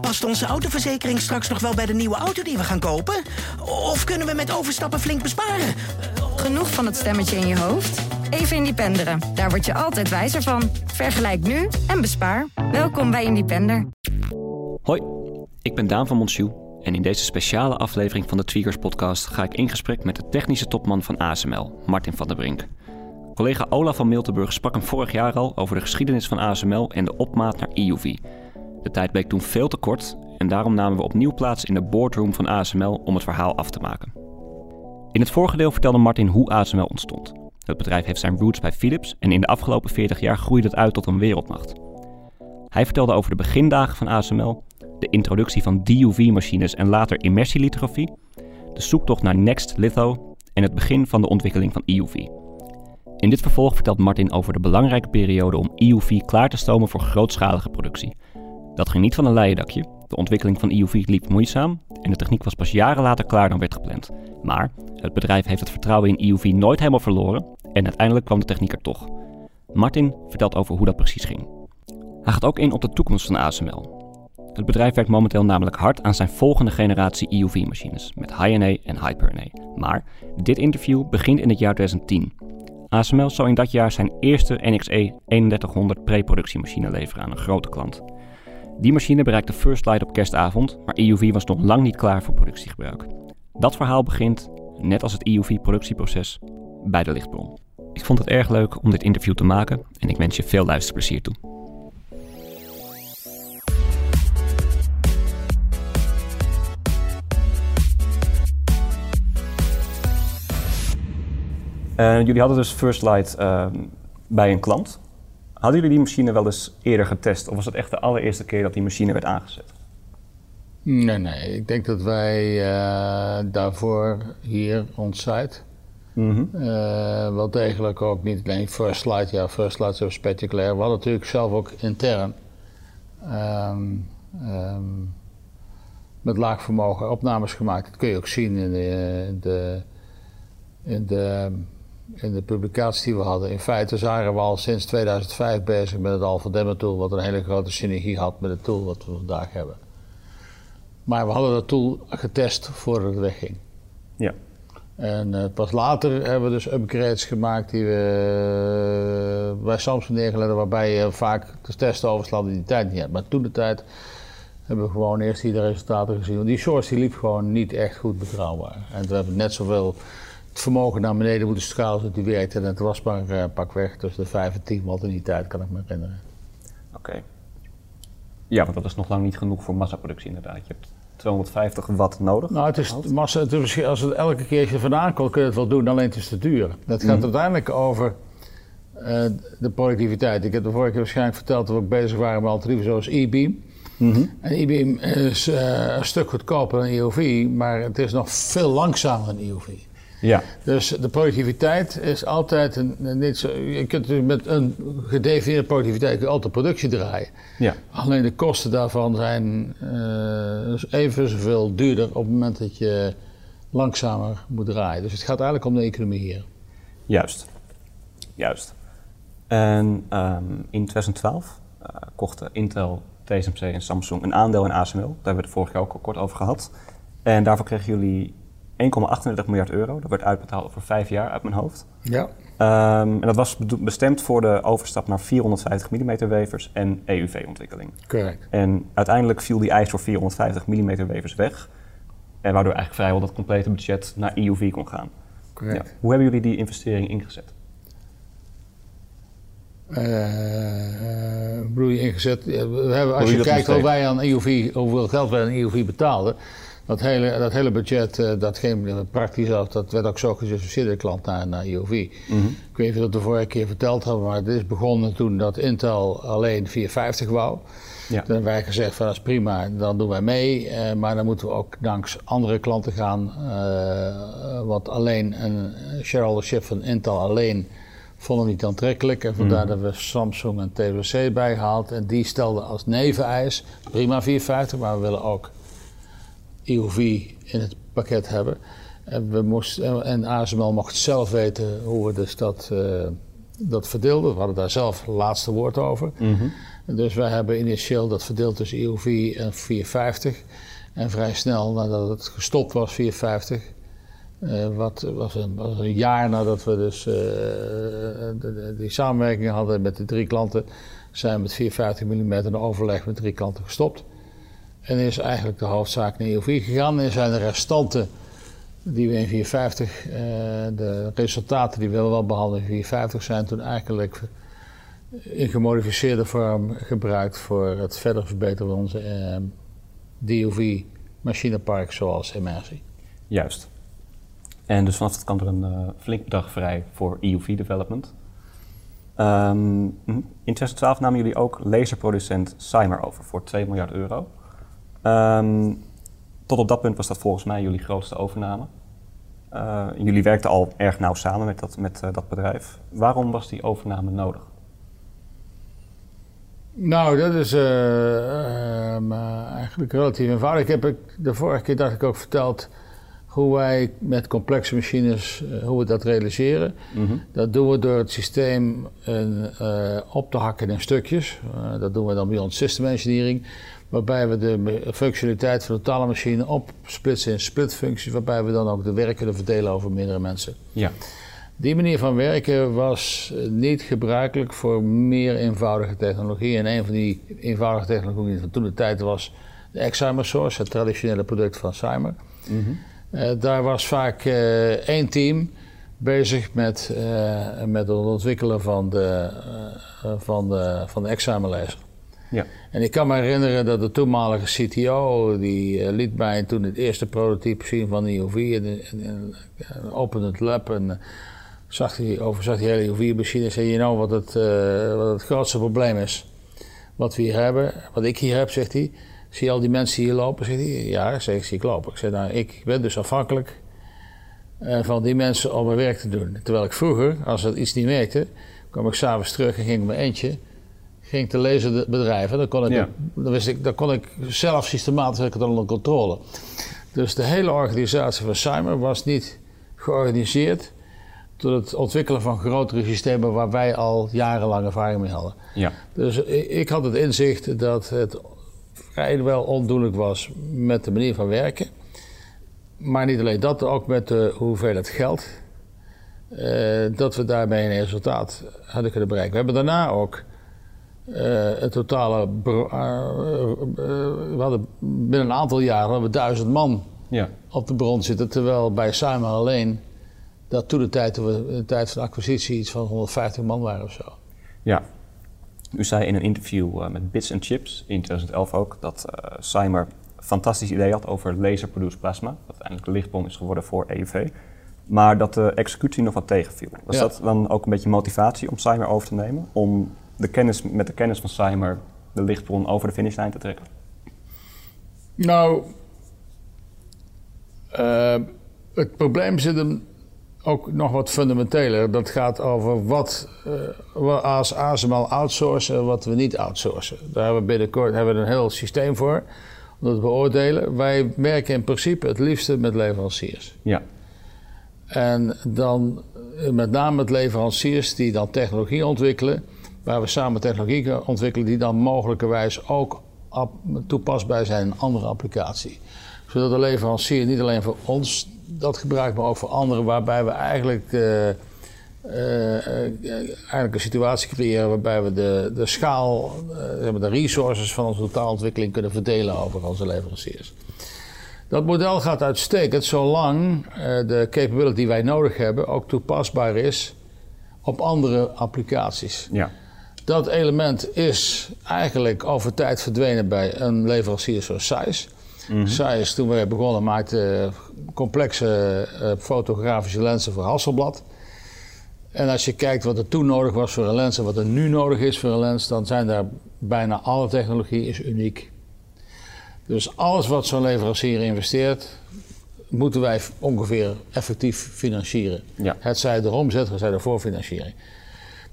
Past onze autoverzekering straks nog wel bij de nieuwe auto die we gaan kopen? Of kunnen we met overstappen flink besparen? Genoeg van het stemmetje in je hoofd? Even Independeren. Daar word je altijd wijzer van. Vergelijk nu en bespaar. Welkom bij Independer. Hoi, ik ben Daan van Montschou. En in deze speciale aflevering van de Tweakers podcast ga ik in gesprek met de technische topman van ASML, Martin van den Brink. Collega Olaf van Miltenburg sprak hem vorig jaar al over de geschiedenis van ASML en de opmaat naar EUV. De tijd bleek toen veel te kort en daarom namen we opnieuw plaats in de boardroom van ASML om het verhaal af te maken. In het vorige deel vertelde Martin hoe ASML ontstond. Het bedrijf heeft zijn roots bij Philips en in de afgelopen 40 jaar groeide het uit tot een wereldmacht. Hij vertelde over de begindagen van ASML, de introductie van DUV-machines en later immersielithografie, de zoektocht naar Next Litho en het begin van de ontwikkeling van EUV. In dit vervolg vertelt Martin over de belangrijke periode om EUV klaar te stomen voor grootschalige productie. Dat ging niet van een leien dakje, de ontwikkeling van EUV liep moeizaam en de techniek was pas jaren later klaar dan werd gepland. Maar het bedrijf heeft het vertrouwen in EUV nooit helemaal verloren en uiteindelijk kwam de techniek er toch. Martin vertelt over hoe dat precies ging. Hij gaat ook in op de toekomst van ASML. Het bedrijf werkt momenteel namelijk hard aan zijn volgende generatie EUV-machines met High-NA en Hyper-NA. Maar dit interview begint in het jaar 2010. ASML zou in dat jaar zijn eerste NXE 3100 preproductiemachine leveren aan een grote klant. Die machine bereikte first light op kerstavond, maar EUV was nog lang niet klaar voor productiegebruik. Dat verhaal begint, net als het EUV-productieproces, bij de lichtbron. Ik vond het erg leuk om dit interview te maken en ik wens je veel luisterplezier toe. Jullie hadden dus first light bij een klant. Hadden jullie die machine wel eens eerder getest? Of was het echt de allereerste keer dat die machine werd aangezet? Nee. Ik denk dat wij daarvoor hier on-site... Mm-hmm. Wel degelijk ook niet alleen first light. Ja, first light zo spectaculair. We hadden natuurlijk zelf ook intern... met laag vermogen opnames gemaakt. Dat kun je ook zien in de publicatie die we hadden. In feite waren we al sinds 2005 bezig met het Alpha Demmer tool, wat een hele grote synergie had met het tool wat we vandaag hebben. Maar we hadden dat tool getest voordat het wegging. Ja. En pas later hebben we dus upgrades gemaakt die we bij Samsung neergelegd, waarbij je vaak te testen overslaat die tijd niet had. Maar toen de tijd hebben we gewoon eerst die resultaten gezien. Want die source die liep gewoon niet echt goed betrouwbaar. En we hebben net zoveel het vermogen naar beneden moeten schalen dat die werkte. En het was maar pakweg tussen de 5 en 10 watt in die tijd, kan ik me herinneren. Oké. Ja, want dat is nog lang niet genoeg voor massaproductie inderdaad. Je hebt 250 watt nodig. Nou, het is massa, als het elke keertje vandaan komt, kun je het wel doen, alleen het is te duur. Dat gaat uiteindelijk over de productiviteit. Ik heb de vorige keer waarschijnlijk verteld dat we ook bezig waren met alternatieven zoals e-beam. Mm-hmm. En e-beam is een stuk goedkoper dan EUV, maar het is nog veel langzamer dan EUV. Ja. Dus de productiviteit is altijd je kunt met een gedefinieerde productiviteit kun je altijd productie draaien. Ja. Alleen de kosten daarvan zijn even zoveel duurder op het moment dat je langzamer moet draaien. Dus het gaat eigenlijk om de economie hier. Juist. En in 2012 kochten Intel, TSMC en Samsung een aandeel in ASML. Daar hebben we het vorige keer ook al kort over gehad. En daarvoor kregen jullie €1,38 miljard. Dat werd uitbetaald voor 5 jaar uit mijn hoofd. Ja. En dat was bestemd voor de overstap naar 450 mm wafers en EUV-ontwikkeling. Correct. En uiteindelijk viel die eis voor 450 mm wafers weg. En waardoor eigenlijk vrijwel dat complete budget naar EUV kon gaan. Correct. Ja. Hoe hebben jullie die investering ingezet? Als je kijkt hoeveel geld wij aan EUV betaalden. Dat hele budget, dat ging praktisch af, dat werd ook zo gejustificeerd de klant naar EUV. Mm-hmm. Ik weet niet of dat de vorige keer verteld hebben, maar het is begonnen toen dat Intel alleen 450 wou. Ja. Toen hebben wij gezegd van dat is prima, dan doen wij mee, maar dan moeten we ook langs andere klanten gaan. Want alleen een shareholdership van Intel alleen vonden we niet aantrekkelijk. En vandaar dat we Samsung en TSMC bijgehaald en die stelden als neveneis, prima 450, maar we willen ook EUV in het pakket hebben. En ASML mocht zelf weten hoe we dus dat dat verdeelde. We hadden daar zelf het laatste woord over. Mm-hmm. Dus wij hebben initieel dat verdeeld tussen EUV en 450. En vrij snel nadat het gestopt was, 450. Was een jaar nadat we dus die samenwerking hadden met de drie klanten, zijn we met 450 mm in overleg met drie klanten gestopt. En is eigenlijk de hoofdzaak naar EUV gegaan. En zijn de restanten die we in 450, de resultaten die we wel behandelen in 450, zijn toen eigenlijk in gemodificeerde vorm gebruikt voor het verder verbeteren van onze DUV-machinepark zoals immersie. Juist. En dus vanaf dat kan er een flink bedrag vrij voor EUV-development. In 2012 namen jullie ook laserproducent Cymer over voor €2 miljard. Tot op dat punt was dat volgens mij jullie grootste overname. Jullie werkten al erg nauw samen met dat bedrijf. Waarom was die overname nodig? Nou, dat is eigenlijk relatief eenvoudig. De vorige keer dacht ik ook verteld hoe wij met complexe machines, hoe we dat realiseren. Mm-hmm. Dat doen we door het systeem op te hakken in stukjes. Dat doen we dan bij ons system engineering, waarbij we de functionaliteit van de totale machine opsplitsen in splitfuncties, waarbij we dan ook de werk kunnen verdelen over meerdere mensen. Ja. Die manier van werken was niet gebruikelijk voor meer eenvoudige technologie. En een van die eenvoudige technologieën van toen de tijd was de excimer source, het traditionele product van Cymer. Mm-hmm. Daar was vaak één team bezig met het ontwikkelen van de excimer laser. Ja. En ik kan me herinneren dat de toenmalige cto, die liet mij toen het eerste prototype zien van de EUV en opende het lab en overzag die hele EUV-machine en zei: je nou wat het grootste probleem is wat we hier hebben, wat ik hier heb, zegt hij. Zie je al die mensen hier lopen? Zegt hij. Ja, zeg ik, zie ik lopen. Ik zei: nou, ik ben dus afhankelijk van die mensen om mijn werk te doen. Terwijl ik vroeger, als dat iets niet werkte, kwam ik s'avonds terug en ging ik mijn eentje. Ging te lezen de bedrijven, dan kon ik zelf systematisch onder controle. Dus de hele organisatie van Cymer was niet georganiseerd door het ontwikkelen van grotere systemen waar wij al jarenlang ervaring mee hadden. Ja. Dus ik had het inzicht dat het vrijwel ondoenlijk was met de manier van werken. Maar niet alleen dat, ook met de hoeveelheid geld dat we daarmee een resultaat hadden kunnen bereiken. We hebben daarna ook het totale we hadden binnen een aantal jaren 1000 man ja. op de bron zitten, terwijl bij Cymer alleen dat toen de tijd van de acquisitie iets van 150 man waren of zo. Ja, u zei in een interview met Bits and Chips in 2011 ook dat Cymer een fantastisch idee had over laser-produced plasma, dat uiteindelijk de lichtbron is geworden voor EUV, maar dat de executie nog wat tegenviel. Was ja. dat dan ook een beetje motivatie om Cymer over te nemen? Om met de kennis van Cymer de lichtbron over de finishlijn te trekken? Nou, het probleem zit hem ook nog wat fundamenteler. Dat gaat over wat we als ASML outsourcen en wat we niet outsourcen. Daar hebben we binnenkort een heel systeem voor om dat te beoordelen. Wij werken in principe het liefste met leveranciers. Ja. En dan met name met leveranciers die dan technologie ontwikkelen, waar we samen technologie ontwikkelen die dan mogelijkerwijs ook toepasbaar zijn in andere applicatie. Zodat de leverancier niet alleen voor ons dat gebruikt, maar ook voor anderen, waarbij we eigenlijk een situatie creëren waarbij we de schaal, de resources van onze totaalontwikkeling kunnen verdelen over onze leveranciers. Dat model gaat uitstekend zolang de capability die wij nodig hebben ook toepasbaar is op andere applicaties. Ja. Dat element is eigenlijk over tijd verdwenen bij een leverancier zoals Zeiss. Mm-hmm. Zeiss, toen we begonnen, maakte complexe fotografische lenzen voor Hasselblad. En als je kijkt wat er toen nodig was voor een lens en wat er nu nodig is voor een lens, dan zijn daar bijna alle technologie is uniek. Dus alles wat zo'n leverancier investeert, moeten wij ongeveer effectief financieren. Ja. Hetzij de omzet, hetzij de voorfinanciering.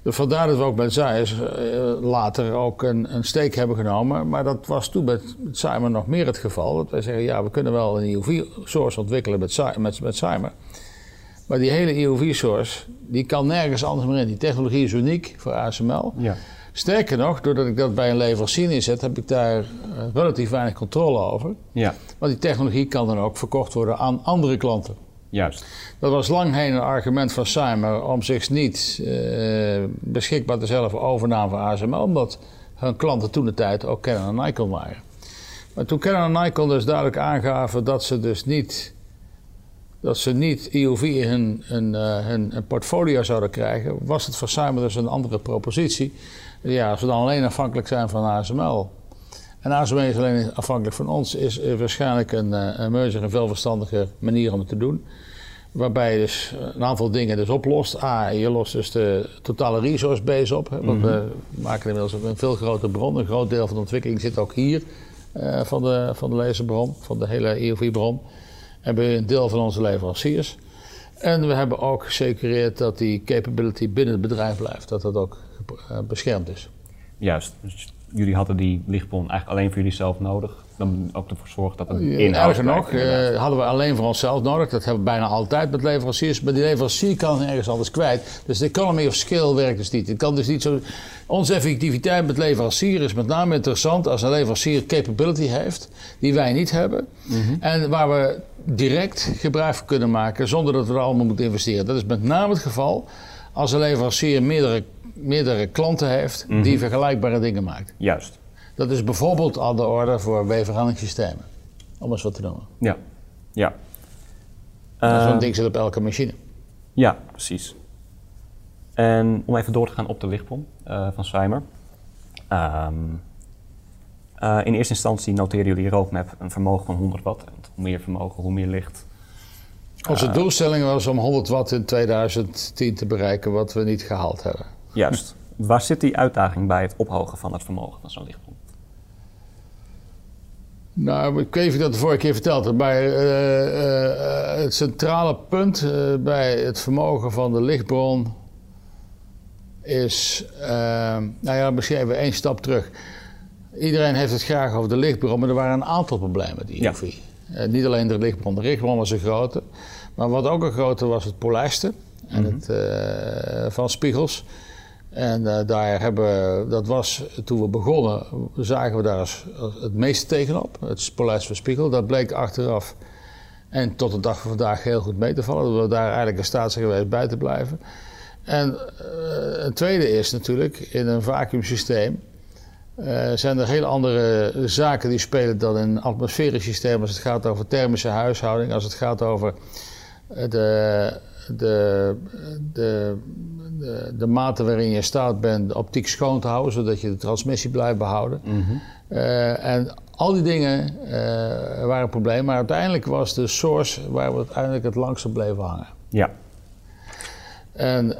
Dus vandaar dat we ook met Zeiss later ook een steek hebben genomen. Maar dat was toen met Cymer nog meer het geval. Dat wij zeggen, ja, we kunnen wel een EUV-source ontwikkelen met Cymer. Maar die hele EUV-source, die kan nergens anders meer in. Die technologie is uniek voor ASML. Ja. Sterker nog, doordat ik dat bij een leverancier neerzet, heb ik daar relatief weinig controle over. Ja. Want die technologie kan dan ook verkocht worden aan andere klanten. Juist. Dat was lang heen een argument van Cymer om zich niet beschikbaar te stellen voor overname van ASML, omdat hun klanten toen de tijd ook Canon en Nikon waren. Maar toen Canon en Nikon dus duidelijk aangaven dat ze dus niet, EUV in hun portfolio zouden krijgen, was het voor Cymer dus een andere propositie. Ja, als we dan alleen afhankelijk zijn van ASML. En ASML is alleen afhankelijk van ons, is waarschijnlijk een merger een veel verstandige manier om het te doen. Waarbij je dus een aantal dingen dus oplost. Je lost dus de totale resource base op. Hè, want we maken inmiddels een veel grotere bron. Een groot deel van de ontwikkeling zit ook hier van de laserbron, van de hele EUV-bron. En bij een deel van onze leveranciers. En we hebben ook gesecureerd dat die capability binnen het bedrijf blijft. Dat dat ook beschermd is. Juist. Jullie hadden die lichtbron eigenlijk alleen voor jullie zelf nodig. Dan ook ervoor zorgen dat het inhoud blijft. Erger nog, hadden we alleen voor onszelf nodig. Dat hebben we bijna altijd met leveranciers. Maar die leverancier kan ergens anders kwijt. Dus de economy of scale werkt dus niet. Het kan dus niet zo. Onze effectiviteit met leverancier is met name interessant als een leverancier capability heeft die wij niet hebben. En waar we direct gebruik van kunnen maken zonder dat we er allemaal moeten investeren. Dat is met name het geval als een leverancier meerdere klanten heeft die vergelijkbare dingen maakt. Juist. Dat is bijvoorbeeld aan de orde voor weverhandingssystemen, om eens wat te noemen. Ja, ja. Zo'n ding zit op elke machine. Ja, precies. En om even door te gaan op de lichtbron van Cymer. In eerste instantie noteren jullie roadmap een vermogen van 100 watt. Want hoe meer vermogen, hoe meer licht. Onze doelstelling was om 100 watt in 2010 te bereiken, wat we niet gehaald hebben. Juist. Waar zit die uitdaging bij het ophogen van het vermogen van zo'n lichtbron? Nou, ik weet niet of ik dat de vorige keer verteld heb. Maar het centrale punt bij het vermogen van de lichtbron is... nou ja, misschien even één stap terug. Iedereen heeft het graag over de lichtbron, maar er waren een aantal problemen die EUV. Ja. Niet alleen de lichtbron. De lichtbron was een grote. Maar wat ook een grote was het polijsten en het van spiegels. En daar hebben, dat was toen we begonnen, zagen we daar als het meeste tegenop. Het polijst van spiegel, dat bleek achteraf en tot de dag van vandaag heel goed mee te vallen. Dat we daar eigenlijk in staat zijn geweest bij te blijven. En het tweede is natuurlijk, in een vacuümsysteem zijn er heel andere zaken die spelen dan in een atmosferisch systeem. Als het gaat over thermische huishouding, als het gaat over de mate waarin je in staat bent de optiek schoon te houden, zodat je de transmissie blijft behouden. En al die dingen waren een probleem, maar uiteindelijk was de source waar we uiteindelijk het langste bleven hangen. Ja. En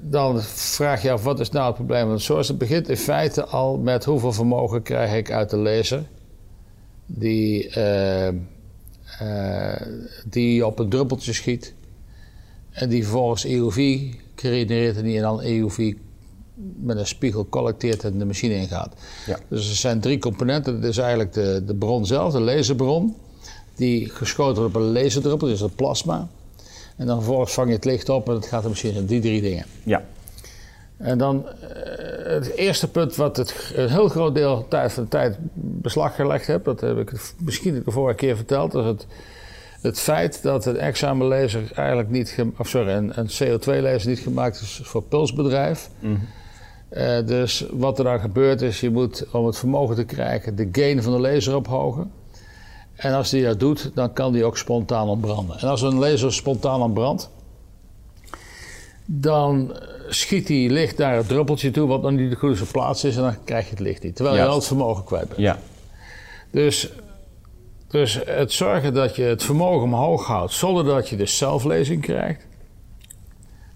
dan vraag je af, wat is nou het probleem van de source? Het begint in feite al met hoeveel vermogen krijg ik uit de laser die op een druppeltje schiet en die vervolgens EUV genereert en die dan EUV met een spiegel collecteert en de machine ingaat. Ja. Dus er zijn drie componenten. Dat is eigenlijk de bron zelf, de laserbron, die geschoten wordt op een laserdruppel, dus dat plasma. En dan vervolgens vang je het licht op en het gaat de machine in. Die drie dingen. Ja. En dan het eerste punt wat een heel groot deel van de tijd beslag gelegd heeft, dat heb ik misschien de vorige keer verteld, dat is het feit dat een examenlaser eigenlijk niet, of sorry, een CO2-laser niet gemaakt is voor pulsbedrijf. Dus wat er dan gebeurt is, je moet om het vermogen te krijgen de gain van de laser ophogen. En als die dat doet, dan kan die ook spontaan ontbranden. En als een laser spontaan ontbrandt, dan schiet die licht naar het druppeltje toe, wat dan niet de goede plaats is, en dan krijg je het licht niet. Terwijl je al het vermogen kwijt bent. Ja. Dus het zorgen dat je het vermogen omhoog houdt, zonder dat je dus zelflezing krijgt,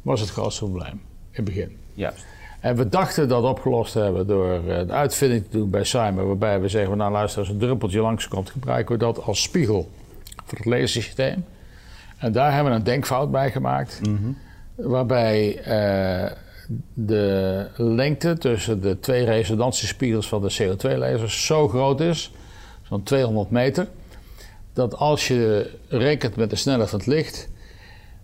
was het grootste probleem in het begin. Juist. En we dachten dat opgelost te hebben door een uitvinding te doen bij Cymer, waarbij we zeggen, nou luister, als een druppeltje langskomt, gebruiken we dat als spiegel voor het lasersysteem. En daar hebben we een denkfout bij gemaakt, waarbij de lengte tussen de twee resonantiespiegels van de CO2-lasers zo groot is, zo'n 200 meter, dat als je rekent met de snelheid van het licht,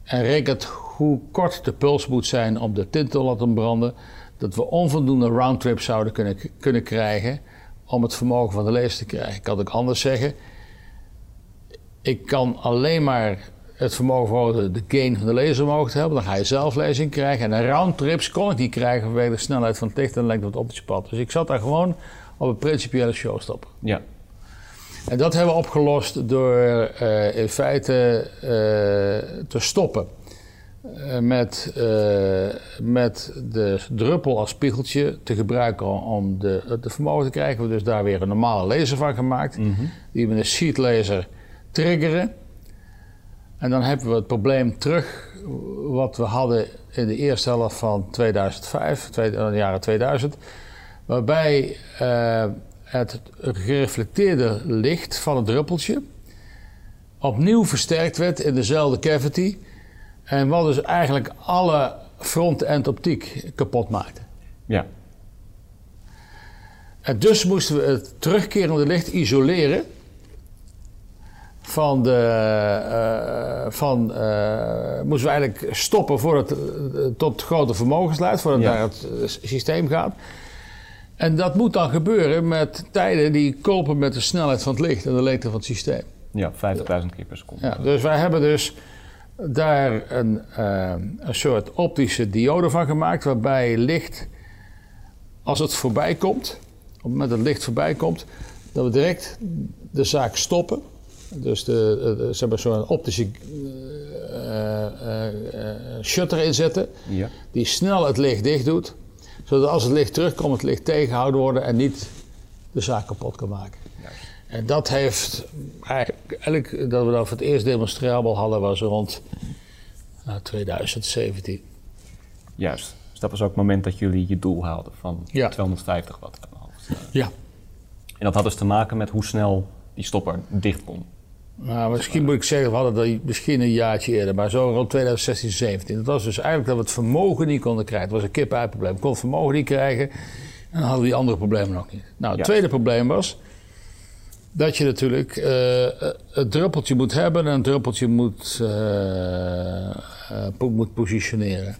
en rekent hoe kort de puls moet zijn om de tint te laten branden, dat we onvoldoende roundtrip zouden kunnen krijgen om het vermogen van de laser te krijgen. Ik kan het ook anders zeggen. Ik kan alleen maar het vermogen verhogen, de gain van de laser omhoog te hebben. Dan ga je zelf lezing krijgen. En roundtrips kon ik niet krijgen vanwege de snelheid van het licht en de lengte van het optische pad. Dus ik zat daar gewoon op een principiële showstopper. Ja. En dat hebben we opgelost door in feite te stoppen met de druppel als spiegeltje te gebruiken om de vermogen te krijgen. We hebben dus daar weer een normale laser van gemaakt, die met een sheet laser triggeren. En dan hebben we het probleem terug wat we hadden in de eerste helft van 2005, de jaren 2000, waarbij het gereflecteerde licht van het druppeltje opnieuw versterkt werd in dezelfde cavity en wat dus eigenlijk alle front-end optiek kapot maakte. Ja. En dus moesten we het terugkerende licht isoleren van moesten we eigenlijk stoppen voordat het tot grote vermogens leidt, voordat het naar het systeem gaat. En dat moet dan gebeuren met tijden die kopen met de snelheid van het licht en de lengte van het systeem. Ja, 50.000 keer per seconde. Ja, dus wij hebben dus daar een soort optische diode van gemaakt, waarbij licht, als het voorbij komt, op het moment dat het licht voorbij komt, dat we direct de zaak stoppen. Dus ze hebben zo'n optische shutter inzetten, die snel het licht dicht doet, zodat als het licht terugkomt, het licht tegengehouden worden en niet de zaak kapot kan maken. Juist. En dat heeft eigenlijk, dat we dat voor het eerst demonstrabel hadden, was rond 2017. Juist, dus dat was ook het moment dat jullie je doel haalden van 250 watt aan de hoofd. Ja. En dat had dus te maken met hoe snel die stopper dicht kon. Nou, misschien moet ik zeggen, we hadden dat misschien een jaartje eerder, maar zo rond 2016, 2017. Dat was dus eigenlijk dat we het vermogen niet konden krijgen. Het was een kip-ei probleem. We konden het vermogen niet krijgen en dan hadden we die andere problemen nog niet. Nou, het tweede probleem was dat je natuurlijk het druppeltje moet hebben en het druppeltje moet positioneren.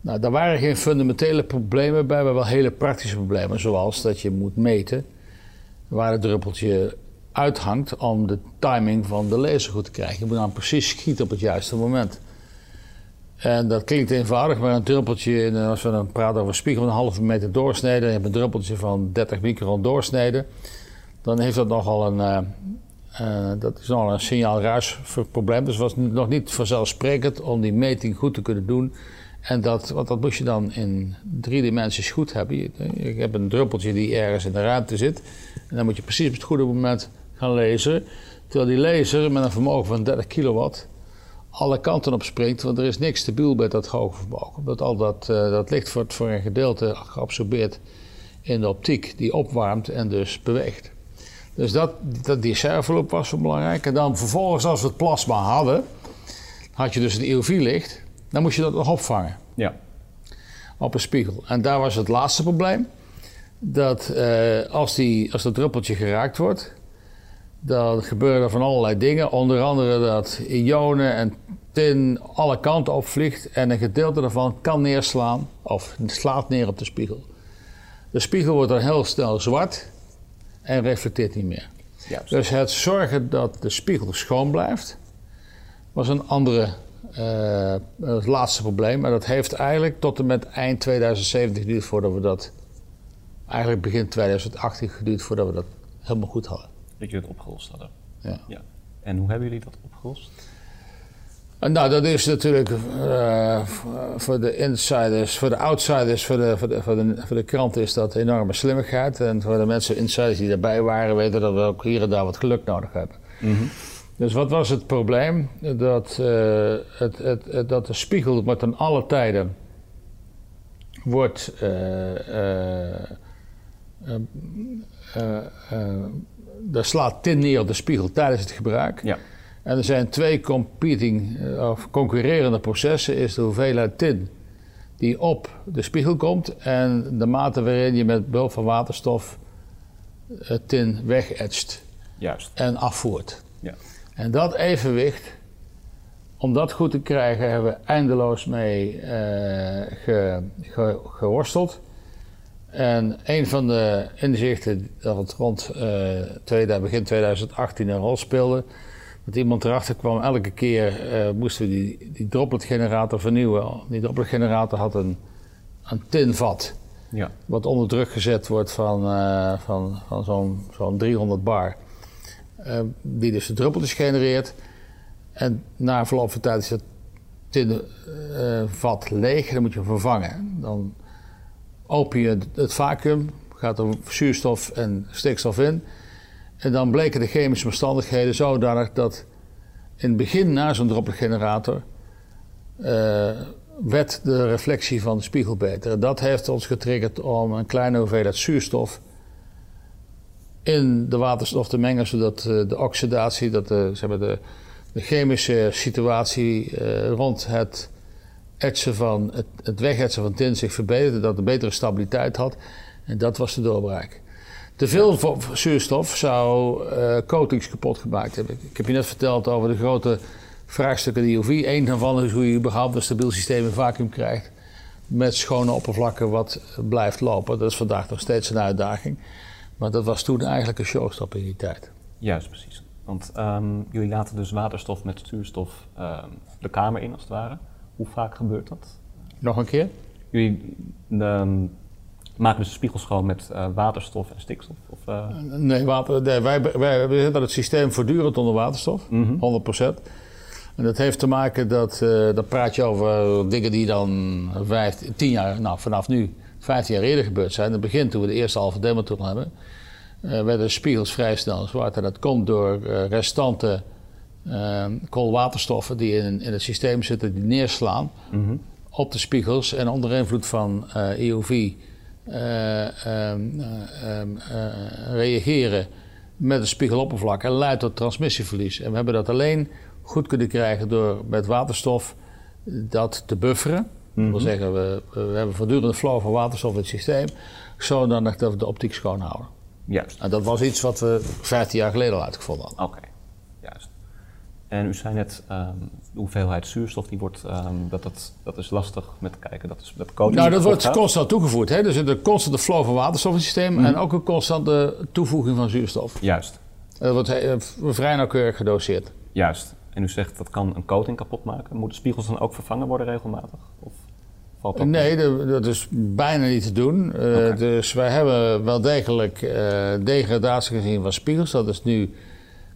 Nou, daar waren geen fundamentele problemen bij, maar wel hele praktische problemen, zoals dat je moet meten waar het druppeltje uithangt om de timing van de laser goed te krijgen. Je moet dan precies schieten op het juiste moment. En dat klinkt eenvoudig, maar een druppeltje, als we dan praten over een spiegel van een halve meter doorsnede, en je hebt een druppeltje van 30 micron doorsnede, dan heeft dat nogal een signaalruisprobleem. Dus het was nog niet vanzelfsprekend om die meting goed te kunnen doen. En want dat moest je dan in 3 dimensies goed hebben. Je hebt een druppeltje die ergens in de ruimte zit. En dan moet je precies op het goede moment gaan laseren. Terwijl die laser met een vermogen van 30 kilowatt alle kanten op springt. Want er is niks stabiel bij dat hoge vermogen. Omdat al dat licht wordt voor een gedeelte geabsorbeerd in de optiek die opwarmt en dus beweegt. Dus die cijferloop was zo belangrijk. En dan vervolgens, als we het plasma hadden, had je dus een EUV-licht. Dan moest je dat nog opvangen op een spiegel. En daar was het laatste probleem. Dat als dat druppeltje geraakt wordt, dan gebeuren er van allerlei dingen. Onder andere dat ionen en tin alle kanten opvliegt en een gedeelte daarvan kan neerslaan of slaat neer op de spiegel. De spiegel wordt dan heel snel zwart en reflecteert niet meer. Ja, dus het zorgen dat de spiegel schoon blijft was een andere het laatste probleem, maar dat heeft eigenlijk tot en met eind 2017 geduurd voordat we dat, eigenlijk begin 2018 geduurd voordat we dat helemaal goed hadden. Dat jullie het opgelost hadden. Ja. Ja. En hoe hebben jullie dat opgelost? Nou, dat is natuurlijk voor de insiders, voor de outsiders, voor de kranten is dat enorme slimmigheid. En voor de mensen, insiders die erbij waren, weten dat we ook hier en daar wat geluk nodig hebben. Mm-hmm. Dus wat was het probleem? Dat de spiegel maar ten alle tijden wordt daar slaat tin neer op de spiegel tijdens het gebruik. Ja. En er zijn 2 concurrerende processen. Is de hoeveelheid tin die op de spiegel komt en de mate waarin je met behulp van waterstof tin weg etst en afvoert. Ja. En dat evenwicht Om dat goed te krijgen hebben we eindeloos mee geworsteld. En een van de inzichten dat het rond begin 2018 een rol speelde, dat iemand erachter kwam, elke keer moesten we die dropletgenerator vernieuwen. Die dropletgenerator had een tinvat, ja, wat onder druk gezet wordt van zo'n 300 bar. Die dus de druppeltjes genereert. En na verloop van tijd is dat tinvat leeg en dan moet je hem vervangen. Dan open je het vacuüm, gaat er zuurstof en stikstof in. En dan bleken de chemische omstandigheden zodanig dat in het begin na zo'n droppelgenerator werd de reflectie van de spiegel beter. En dat heeft ons getriggerd om een kleine hoeveelheid zuurstof in de waterstof te mengen, zodat de oxidatie, de chemische situatie rond het etsen van het wegetsen van tint zich verbeterde, dat het betere stabiliteit had. En dat was de doorbraak. Te veel zuurstof zou coatings kapot gemaakt hebben. Ik heb je net verteld over de grote vraagstukken in de EUV. Eén daarvan is hoe je überhaupt een stabiel systeem in vacuüm krijgt met schone oppervlakken wat blijft lopen. Dat is vandaag nog steeds een uitdaging. Maar dat was toen eigenlijk een showstop in die tijd. Juist, precies. Want jullie laten dus waterstof met zuurstof de kamer in, als het ware. Hoe vaak gebeurt dat? Nog een keer? Jullie maken dus de spiegel schoon met waterstof en stikstof? Of, Nee, wij zetten het systeem voortdurend onder waterstof, 100%. En dat heeft te maken dat, dan praat je over dingen die dan 10 jaar, nou vanaf nu, 15 jaar eerder gebeurd zijn. In het begin, toen we de eerste halve demo-tool hebben, werden spiegels vrij snel zwart. En dat komt door restante koolwaterstoffen die in het systeem zitten, die neerslaan op de spiegels. En onder invloed van EUV reageren met het spiegeloppervlak en leidt tot transmissieverlies. En we hebben dat alleen goed kunnen krijgen door met waterstof dat te bufferen. Dat wil zeggen, we hebben voortdurend een flow van waterstof in het systeem, zodanig dat we de optiek schoon houden. Juist. En dat was iets wat we 15 jaar geleden al uitgevonden hadden. Oké, juist. En u zei net, de hoeveelheid zuurstof, die wordt, dat is lastig met kijken. Dat nou, dat wordt constant toegevoerd. Hè? Dus een constante flow van waterstof in het systeem en ook een constante toevoeging van zuurstof. Juist. Dat wordt vrij nauwkeurig gedoseerd. Juist. En u zegt, dat kan een coating kapot maken. Moeten spiegels dan ook vervangen worden regelmatig? Of? Nee, dat is bijna niet te doen. Okay. Dus wij hebben wel degelijk degradatie gezien van spiegels. Dat is nu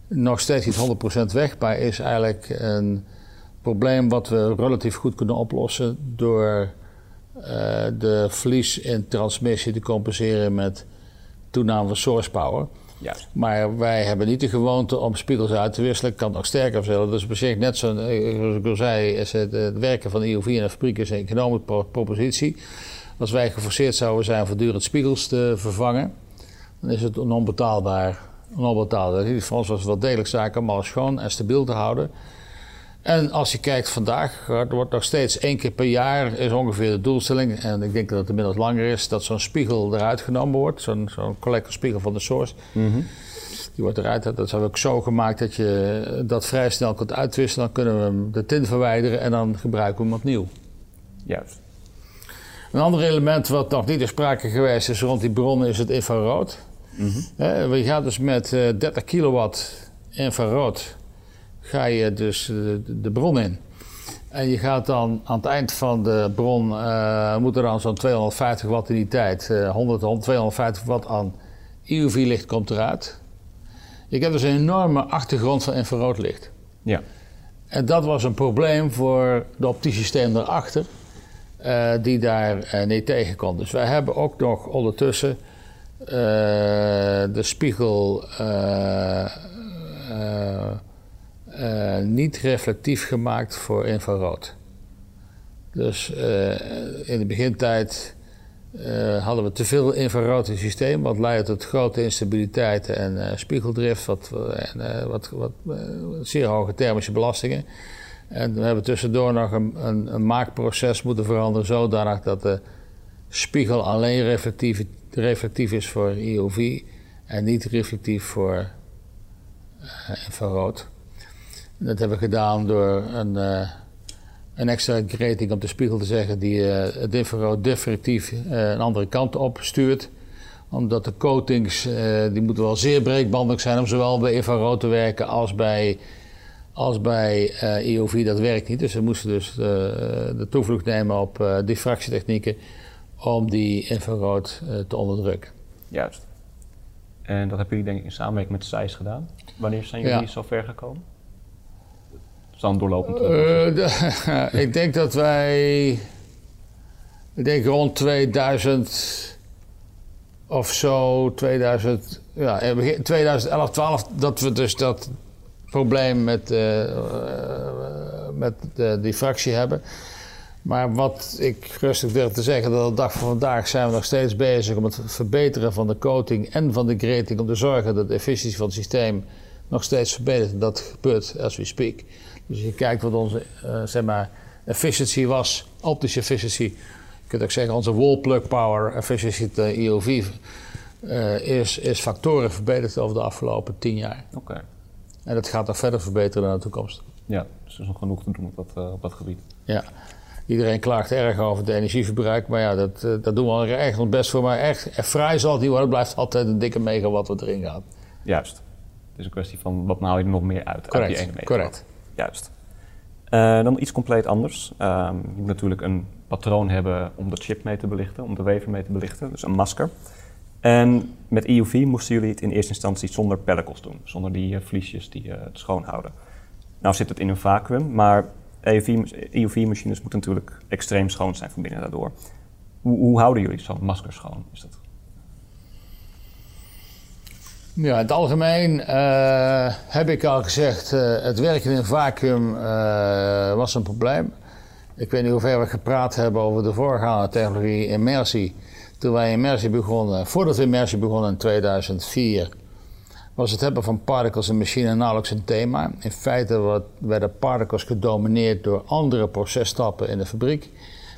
nog steeds niet 100% weg, maar is eigenlijk een probleem wat we relatief goed kunnen oplossen door de verlies in transmissie te compenseren met toename van source power. Juist. Maar wij hebben niet de gewoonte om spiegels uit te wisselen. Ik kan het nog sterker vertellen. Dus op zich, net zoals ik al zei, is het werken van de EUV in de fabriek is een economische propositie. Als wij geforceerd zouden zijn voortdurend spiegels te vervangen, dan is het onbetaalbaar. Voor ons was het wel degelijk zaak om alles schoon en stabiel te houden. En als je kijkt vandaag, er wordt nog steeds 1 keer per jaar is ongeveer de doelstelling, en ik denk dat het inmiddels langer is, dat zo'n spiegel eruit genomen wordt, zo'n collectorspiegel van de source. Die wordt eruit, dat hebben we ook zo gemaakt dat je dat vrij snel kunt uitwisselen, dan kunnen we hem de tint verwijderen en dan gebruiken we hem opnieuw. Juist. Een ander element wat nog niet ter sprake geweest is rond die bronnen is het infrarood. Je gaat dus met 30 kilowatt infrarood ga je dus de bron in. En je gaat dan aan het eind van de bron, moet er dan zo'n 250 watt in die tijd, 250 watt aan EUV-licht komt eruit. Ik heb dus een enorme achtergrond van infraroodlicht. Ja. En dat was een probleem voor de optisch systeem daarachter, die daar niet tegen kon. Dus wij hebben ook nog ondertussen de spiegel niet reflectief gemaakt voor infrarood. Dus in de begintijd hadden we te veel infrarood in het systeem, wat leidde tot grote instabiliteit en spiegeldrift, zeer hoge thermische belastingen. En we hebben tussendoor nog een maakproces moeten veranderen, zodanig dat de spiegel alleen reflectief is voor EUV en niet reflectief voor infrarood. Dat hebben we gedaan door een extra grating op de spiegel te zeggen die het infrarood diffractief een andere kant op stuurt. Omdat de coatings, die moeten wel zeer breedbandig zijn om zowel bij infrarood te werken als bij EUV. Dat werkt niet, dus we moesten dus de toevlucht nemen op diffractietechnieken om die infrarood te onderdrukken. Juist. En dat hebben jullie denk ik in samenwerking met Zeiss gedaan. Wanneer zijn jullie zo ver gekomen? Dan doorlopend? Ik denk dat wij, rond 2000 of zo, 2011, 12, dat we dus dat probleem met de diffractie hebben. Maar wat ik rustig durf te zeggen, dat op de dag van vandaag zijn we nog steeds bezig om het verbeteren van de coating en van de grating, om te zorgen dat de efficiëntie van het systeem nog steeds verbetert. Dat gebeurt as we speak. Dus je kijkt wat onze zeg maar efficiency was, optische efficiency. Je kunt ook zeggen onze wall plug power efficiency, de EUV, is factoren verbeterd over de afgelopen 10 jaar. Okay. En dat gaat nog verder verbeteren in de toekomst. Ja, dus er is nog genoeg te doen op dat gebied. Ja, iedereen klaagt erg over het energieverbruik, maar ja, dat doen we echt ons best voor. Maar echt, vrij zal het niet worden, het blijft altijd een dikke megawatt wat erin gaat. Juist. Het is een kwestie van wat haal je er nog meer uit, correct, uit die 1 megawatt. Correct. Juist. Dan iets compleet anders. Je moet natuurlijk een patroon hebben om de chip mee te belichten, om de wafer mee te belichten, dus een masker. En met EUV moesten jullie het in eerste instantie zonder pellicles doen, zonder die vliesjes die het schoonhouden. Nou zit het in een vacuüm, maar EUV-machines moeten natuurlijk extreem schoon zijn van binnen daardoor. Hoe houden jullie zo'n masker schoon? Is dat... Ja, in het algemeen heb ik al gezegd, het werken in een vacuüm was een probleem. Ik weet niet hoe ver we gepraat hebben over de voorgaande technologie immersie. Toen wij immersie begonnen, voordat we immersie begonnen in 2004, was het hebben van particles in machine nauwelijks een thema. In feite werden particles gedomineerd door andere processtappen in de fabriek.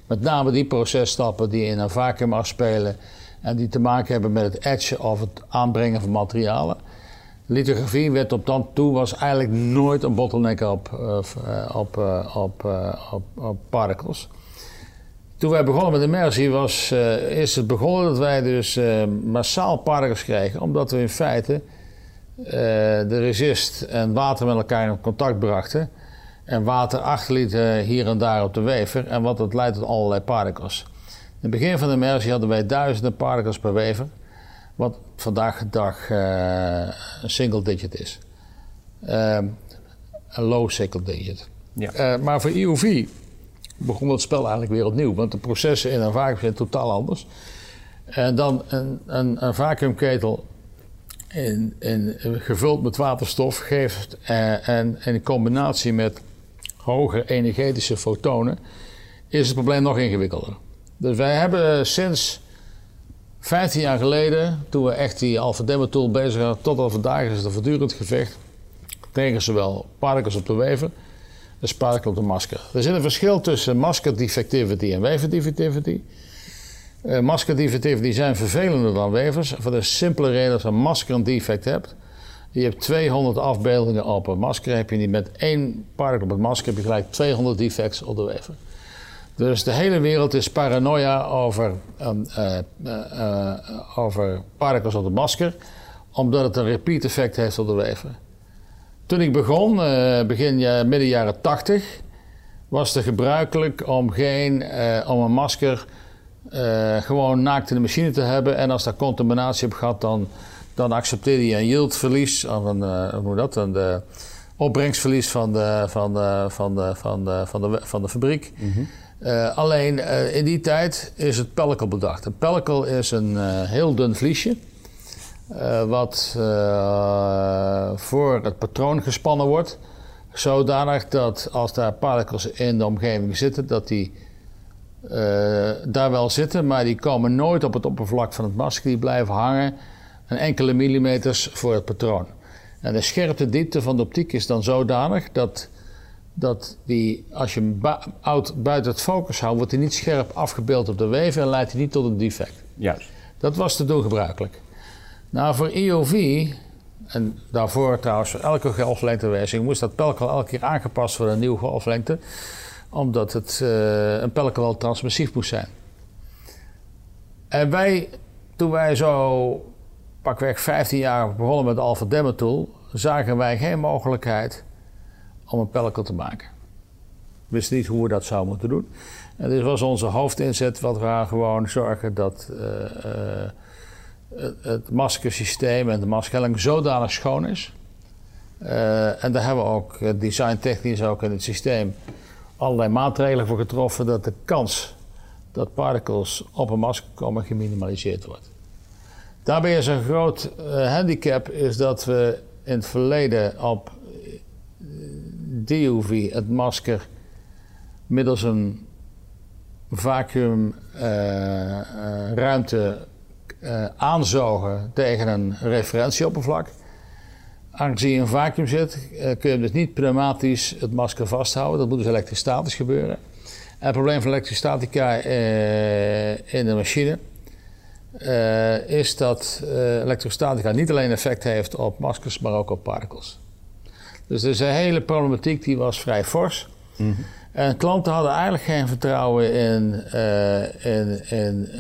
Met name die processtappen die in een vacuüm afspelen en die te maken hebben met het etchen of het aanbrengen van materialen. Lithografie werd op dan toe was eigenlijk nooit een bottleneck op particles. Toen wij begonnen met immersie is het begonnen dat wij dus massaal particles kregen, omdat we in feite de resist en water met elkaar in contact brachten en water achterlieten hier en daar op de wafer en wat dat leidt tot allerlei particles. In het begin van de immersie hadden wij duizenden particles per wafer, wat vandaag de dag een single digit is. Een low single digit. Ja. Maar voor EUV begon het spel eigenlijk weer opnieuw, want de processen in een vacuüm zijn totaal anders. En dan een vacuümketel gevuld met waterstof geeft en in combinatie met hoge energetische fotonen is het probleem nog ingewikkelder. Dus wij hebben sinds 15 jaar geleden, toen we echt die Alpha Demo tool bezig waren, tot al vandaag is het een voortdurend gevecht tegen zowel particles op de wafer als particles op de masker. Er zit een verschil tussen masker defectivity en wafer defectivity. Masker defectivity zijn vervelender dan wafers, voor de simpele reden dat je een masker een defect hebt. Je hebt 200 afbeeldingen op een masker, heb je niet met één particle op het masker, heb je gelijk 200 defects op de wafer. Dus de hele wereld is paranoia over particles op de masker, omdat het een repeat effect heeft op de wafer. Toen ik begon, midden jaren 80, was het gebruikelijk om om een masker gewoon naakt in de machine te hebben. En als daar contaminatie op gaat, dan accepteerde je een yieldverlies, of een opbrengstverlies van de fabriek. Mm-hmm. Alleen in die tijd is het pellicle bedacht. Een pellicle is een heel dun vliesje wat voor het patroon gespannen wordt, zodanig dat als daar particles in de omgeving zitten, dat die daar wel zitten, maar die komen nooit op het oppervlak van het masker. Die blijven hangen een enkele millimeters voor het patroon. En de scherpte diepte van de optiek is dan zodanig dat die, als je hem buiten het focus houdt, wordt hij niet scherp afgebeeld op de wafer en leidt hij niet tot een defect. Juist. Dat was te doen gebruikelijk. Nou, voor EUV En daarvoor trouwens, elke golflengtewijzing moest dat pelkel elke keer aangepast worden, een nieuwe golflengte, omdat het een pelkel wel transmissief moest zijn. En wij, toen wij zo pakweg 15 jaar begonnen met de Alpha Dammer tool, zagen wij geen mogelijkheid om een pelkel te maken. We wisten niet hoe we dat zouden moeten doen. En dus was onze hoofdinzet wat we gewoon zorgen dat het maskersysteem en de maskerhelling zodanig schoon is. En daar hebben we ook designtechnisch ook in het systeem allerlei maatregelen voor getroffen dat de kans dat particles op een masker komen geminimaliseerd wordt. Daarbij is een groot handicap is dat we in het verleden op DUV het masker middels een vacuümruimte aanzogen tegen een referentieoppervlak. Aangezien je in een vacuüm zit, kun je dus niet pneumatisch het masker vasthouden. Dat moet dus elektrostatisch gebeuren. En het probleem van elektrostatica in de machine is dat elektrostatica niet alleen effect heeft op maskers, maar ook op particles. Dus de hele problematiek die was vrij fors. Mm-hmm. En klanten hadden eigenlijk geen vertrouwen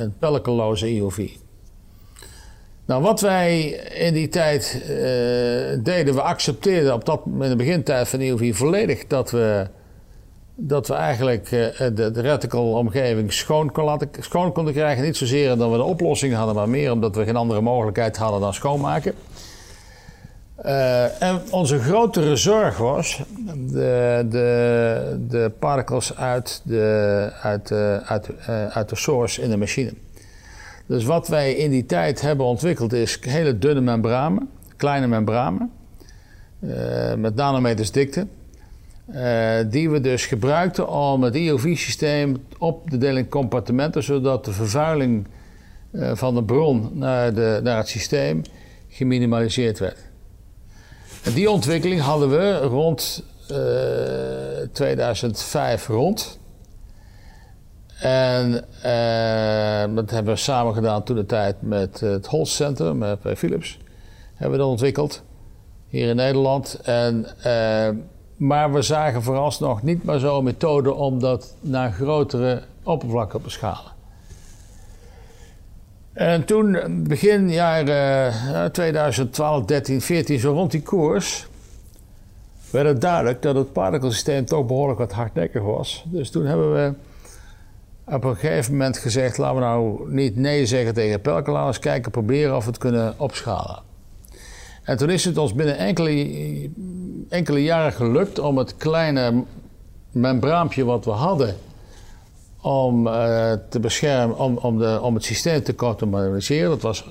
in pellikelloze EUV. Nou, wat wij in die tijd deden, we accepteerden in de begintijd van EUV volledig dat we eigenlijk de reticle-omgeving schoon konden krijgen. Niet zozeer omdat we de oplossing hadden, maar meer omdat we geen andere mogelijkheid hadden dan schoonmaken. En onze grotere zorg was de particles uit de source in de machine. Dus wat wij in die tijd hebben ontwikkeld is hele dunne membranen, kleine membranen, met nanometers dikte, die we dus gebruikten om het EUV-systeem op te delen in compartimenten, zodat de vervuiling van de bron naar het systeem geminimaliseerd werd. En die ontwikkeling hadden we rond 2005 rond. En dat hebben we samen gedaan toen de tijd met het Holst Center, bij Philips. Hebben we dat ontwikkeld, hier in Nederland. En, maar we zagen vooralsnog niet maar zo'n methode om dat naar grotere oppervlakken te schalen. En toen, begin jaren 2012, 13, 14, zo rond die koers, werd het duidelijk dat het partikelsysteem toch behoorlijk wat hardnekkig was. Dus toen hebben we op een gegeven moment gezegd, laten we nou niet nee zeggen tegen pelkel, laten we eens kijken, proberen of we het kunnen opschalen. En toen is het ons binnen enkele jaren gelukt om het kleine membraampje wat we hadden, om het systeem te compartimentaliseren. Dat was,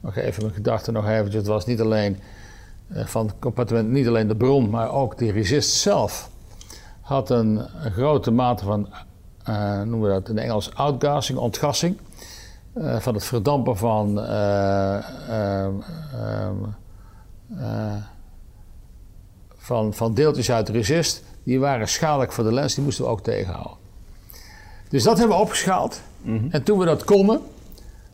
nog even mijn gedachten nog eventjes, het was niet alleen van het compartiment, niet alleen de bron, maar ook die resist zelf had een grote mate van, noemen we dat in Engels, outgassing, ontgassing, van het verdampen van deeltjes uit de resist. Die waren schadelijk voor de lens, die moesten we ook tegenhouden. Dus dat hebben we opgeschaald. Mm-hmm. En toen we dat konden,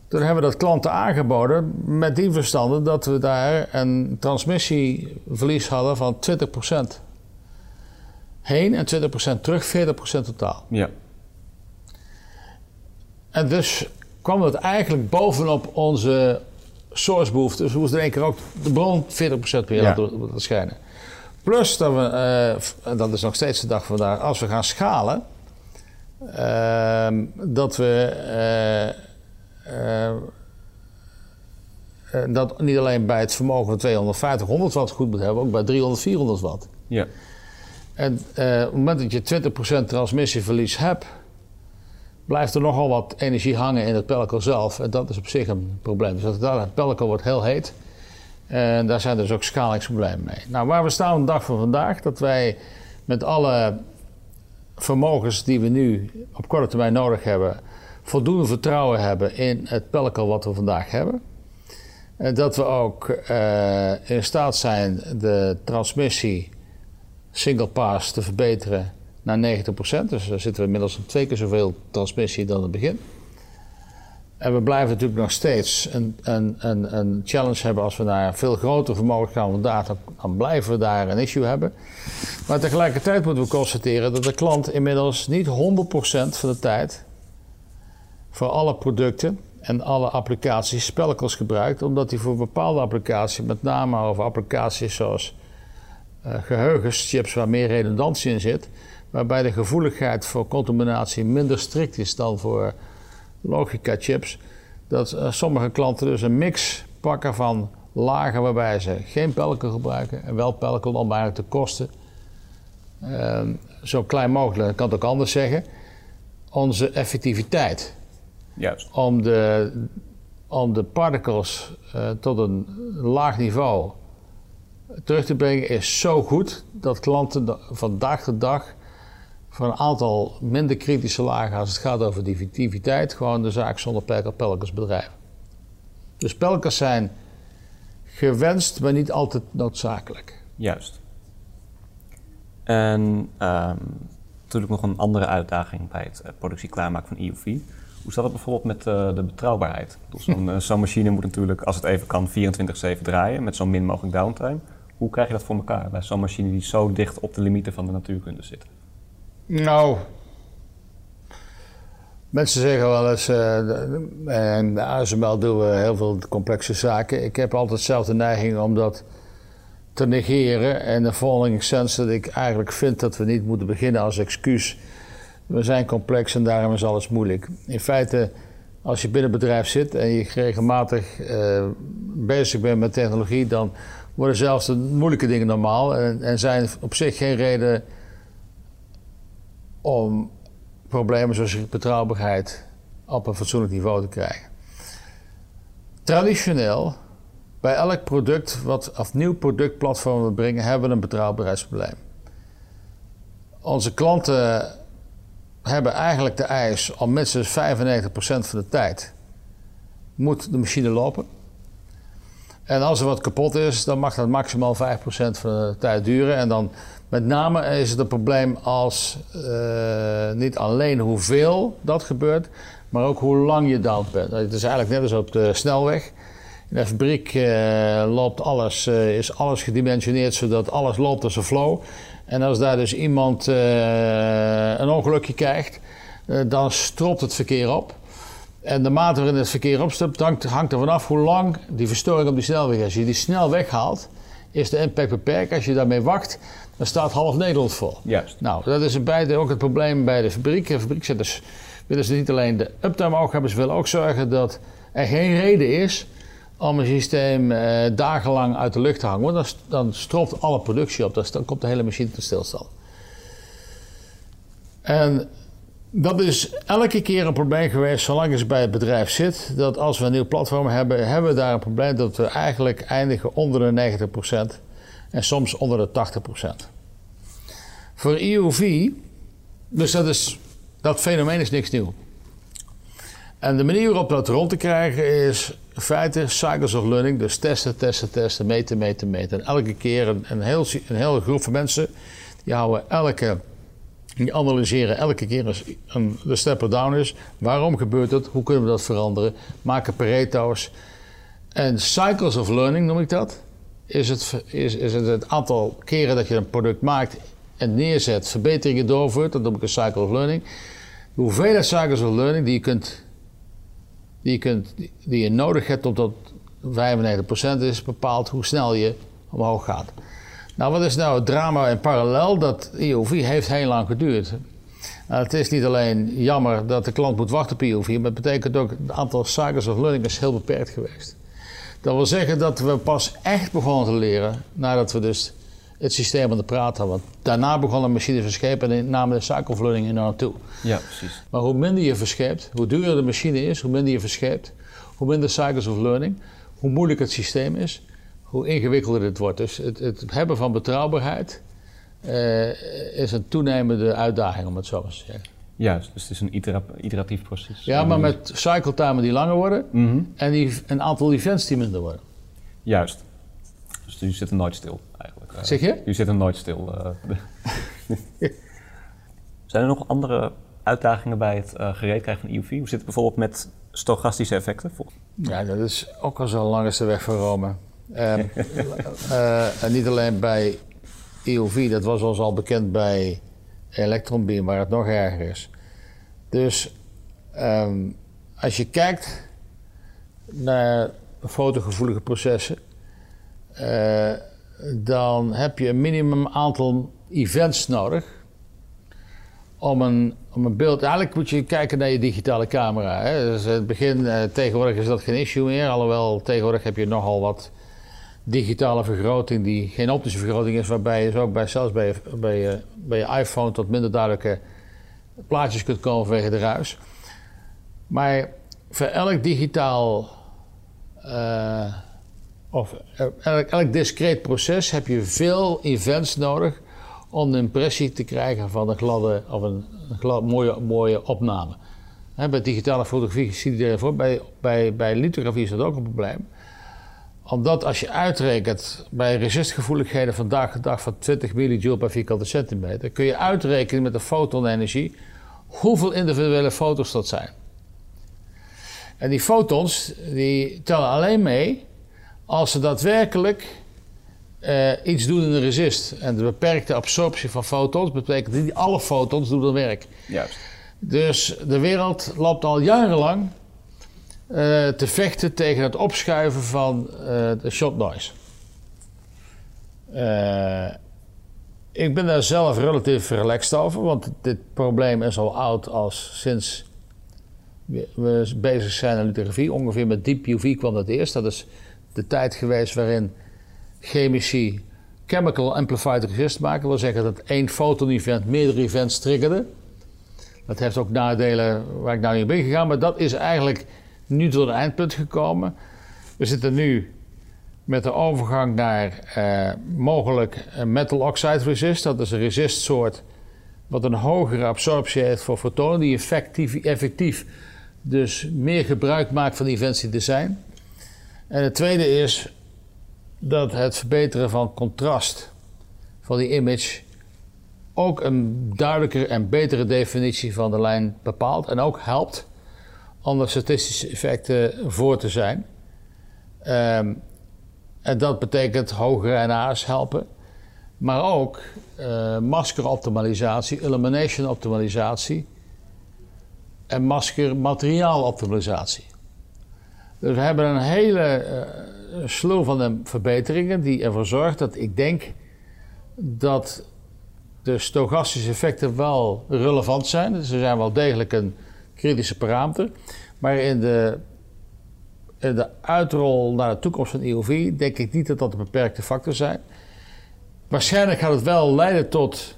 toen hebben we dat klanten aangeboden met die verstande dat we daar een transmissieverlies hadden van 20% heen en 20% terug, 40% totaal. Ja. En dus kwam dat eigenlijk bovenop onze sourcebehoefte. Dus we moesten in één keer ook de bron 40% weer laten schijnen. Plus dat we, en dat is nog steeds de dag vandaag, als we gaan schalen, dat we dat niet alleen bij het vermogen van 250, 100 watt goed moet hebben, ook bij 300, 400 watt. Ja. En op het moment dat je 20% transmissieverlies hebt, blijft er nogal wat energie hangen in het pellicle zelf. En dat is op zich een probleem. Dus het pellicle wordt heel heet. En daar zijn dus ook schalingsproblemen mee. Nou, waar we staan op de dag van vandaag, dat wij met alle vermogens die we nu op korte termijn nodig hebben, voldoende vertrouwen hebben in het pellicle wat we vandaag hebben. En dat we ook in staat zijn de transmissie single pass te verbeteren naar 90%. Dus daar zitten we inmiddels op 2 keer zoveel transmissie dan in het begin. En we blijven natuurlijk nog steeds een challenge hebben als we daar een veel groter vermogen gaan van data, dan blijven we daar een issue hebben. Maar tegelijkertijd moeten we constateren dat de klant inmiddels niet 100% van de tijd voor alle producten en alle applicaties pellicles gebruikt, omdat die voor een bepaalde applicatie, met name over applicaties zoals geheugenchips waar meer redundantie in zit, waarbij de gevoeligheid voor contaminatie minder strikt is dan voor logica chips, dat sommige klanten dus een mix pakken van lagen waarbij ze geen pellicle gebruiken en wel pellicle om eigenlijk de kosten zo klein mogelijk, ik kan het ook anders zeggen, onze effectiviteit. Juist. Om de particles tot een laag niveau terug te brengen is zo goed dat klanten vandaag de dag voor een aantal minder kritische lagen als het gaat over effectiviteit gewoon de zaak zonder pellicles bedrijven. Dus pellicles zijn gewenst, maar niet altijd noodzakelijk. Juist. En natuurlijk nog een andere uitdaging bij het productie klaarmaken van EUV. Hoe zat het bijvoorbeeld met de betrouwbaarheid? Dus zo'n machine moet natuurlijk, als het even kan, 24/7 draaien met zo min mogelijk downtime. Hoe krijg je dat voor elkaar bij zo'n machine die zo dicht op de limieten van de natuurkunde zit? Nou, mensen zeggen wel eens, en de ASML doen we heel veel complexe zaken. Ik heb altijd zelf de neiging om dat te negeren. En de following sense dat ik eigenlijk vind dat we niet moeten beginnen als excuus. We zijn complex en daarom is alles moeilijk. In feite, als je binnen het bedrijf zit en je regelmatig bezig bent met technologie, dan worden zelfs de moeilijke dingen normaal en zijn op zich geen reden om problemen zoals betrouwbaarheid op een fatsoenlijk niveau te krijgen. Traditioneel, bij elk product of nieuw productplatform we brengen, hebben we een betrouwbaarheidsprobleem. Onze klanten hebben eigenlijk de eis om minstens 95% van de tijd moet de machine lopen. En als er wat kapot is, dan mag dat maximaal 5% van de tijd duren. En dan met name is het een probleem als niet alleen hoeveel dat gebeurt, maar ook hoe lang je down bent. Het is eigenlijk net als op de snelweg. In de fabriek loopt alles, is alles gedimensioneerd zodat alles loopt als een flow. En als daar dus iemand een ongelukje krijgt, dan stropt het verkeer op. En de mate waarin het verkeer opstopt, hangt er vanaf hoe lang die verstoring op die snelweg is. Als je die snel weghaalt, is de impact beperkt. Als je daarmee wacht, dan staat half Nederland vol. Juist. Nou, dat is ook het probleem bij de fabriek. De fabriekzitters willen ze niet alleen de uptime oog hebben, ze willen ook zorgen dat er geen reden is om een systeem dagenlang uit de lucht te hangen. Want dan stropt alle productie op. Dan komt de hele machine tot stilstand. En dat is elke keer een probleem geweest, zolang ik bij het bedrijf zit, dat als we een nieuw platform hebben, hebben we daar een probleem dat we eigenlijk eindigen onder de 90% en soms onder de 80%. Voor EUV, dus dat fenomeen is niks nieuw. En de manier waarop dat rond te krijgen is in feite cycles of learning, dus testen, meten. En elke keer een hele groep van mensen, die analyseren elke keer als de stepper down is. Waarom gebeurt dat? Hoe kunnen we dat veranderen? Maken Pareto's. En cycles of learning noem ik dat. Is het aantal keren dat je een product maakt en neerzet, verbeteringen doorvoert, dat noem ik een cycle of learning. De hoeveelheid cycles of learning die je nodig hebt totdat 95% is, bepaalt hoe snel je omhoog gaat. Nou, wat is nou het drama in parallel? Dat EUV heeft heel lang geduurd. Het is niet alleen jammer dat de klant moet wachten op EUV, maar het betekent ook het aantal cycles of learning is heel beperkt geweest. Dat wil zeggen dat we pas echt begonnen te leren nadat we dus het systeem aan de praat hadden. Want daarna begonnen machines verschepen en namen de cycle of learning enorm toe. Ja, precies. Maar hoe minder je verscheept, hoe duurder de machine is, hoe minder je verscheept, hoe minder cycles of learning, hoe moeilijk het systeem is, hoe ingewikkelder het wordt. Dus het hebben van betrouwbaarheid is een toenemende uitdaging, om het zo eens te zeggen. Juist, dus het is een iteratief proces. Ja, maar met cycle time die langer worden en een aantal events die minder worden. Juist. Dus je zit er nooit stil eigenlijk. Zeg je? Je zit er nooit stil. Zijn er nog andere uitdagingen bij het gereed krijgen van EUV? Hoe zit het bijvoorbeeld met stochastische effecten? Ja, dat is ook al zo lang is de weg van Rome. En niet alleen bij EUV, dat was ons al bekend bij elektronbeam, waar het nog erger is. Dus als je kijkt naar fotogevoelige processen, dan heb je een minimum aantal events nodig om een beeld. Eigenlijk moet je kijken naar je digitale camera. Hè. Dus in het begin, tegenwoordig is dat geen issue meer. Alhoewel, tegenwoordig heb je nogal wat digitale vergroting die geen optische vergroting is, waarbij je dus ook zelfs bij je iPhone tot minder duidelijke plaatjes kunt komen vanwege de ruis. Maar voor elk digitaal of elk discreet proces heb je veel events nodig om de impressie te krijgen van een gladde of een mooie opname. He, bij digitale fotografie zie je ervoor, bij lithografie is dat ook een probleem. Omdat als je uitrekent bij resistgevoeligheden vandaag de dag van 20 millijoule per vierkante centimeter, kun je uitrekenen met de fotonenergie hoeveel individuele foto's dat zijn. En die fotons die tellen alleen mee als ze daadwerkelijk iets doen in de resist. En de beperkte absorptie van fotons betekent dat niet alle fotons doen hun werk. Juist. Dus de wereld loopt al jarenlang te vechten tegen het opschuiven van de shot noise. Ik ben daar zelf relatief relaxed over, want dit probleem is al oud als sinds we bezig zijn aan lithografie. Ongeveer met Deep UV kwam dat eerst. Dat is de tijd geweest waarin chemici chemical amplified resist maken. Dat wil zeggen dat één foton-event meerdere events triggerde. Dat heeft ook nadelen waar ik nou niet op ben gegaan, maar dat is eigenlijk nu tot een eindpunt gekomen. We zitten nu met de overgang naar mogelijk metal oxide resist. Dat is een resistsoort wat een hogere absorptie heeft voor fotonen, die effectief dus meer gebruik maakt van events die er zijn. En het tweede is dat het verbeteren van contrast van die image ook een duidelijker en betere definitie van de lijn bepaalt en ook helpt om de statistische effecten voor te zijn. En dat betekent hogere NA's helpen, maar ook maskeroptimalisatie, illumination optimalisatie en maskermateriaaloptimalisatie. Dus we hebben een hele slew van de verbeteringen die ervoor zorgt dat ik denk dat de stochastische effecten wel relevant zijn. Dus ze zijn wel degelijk een kritische parameter. Maar in de uitrol naar de toekomst van EUV denk ik niet dat dat een beperkte factor zijn. Waarschijnlijk gaat het wel leiden tot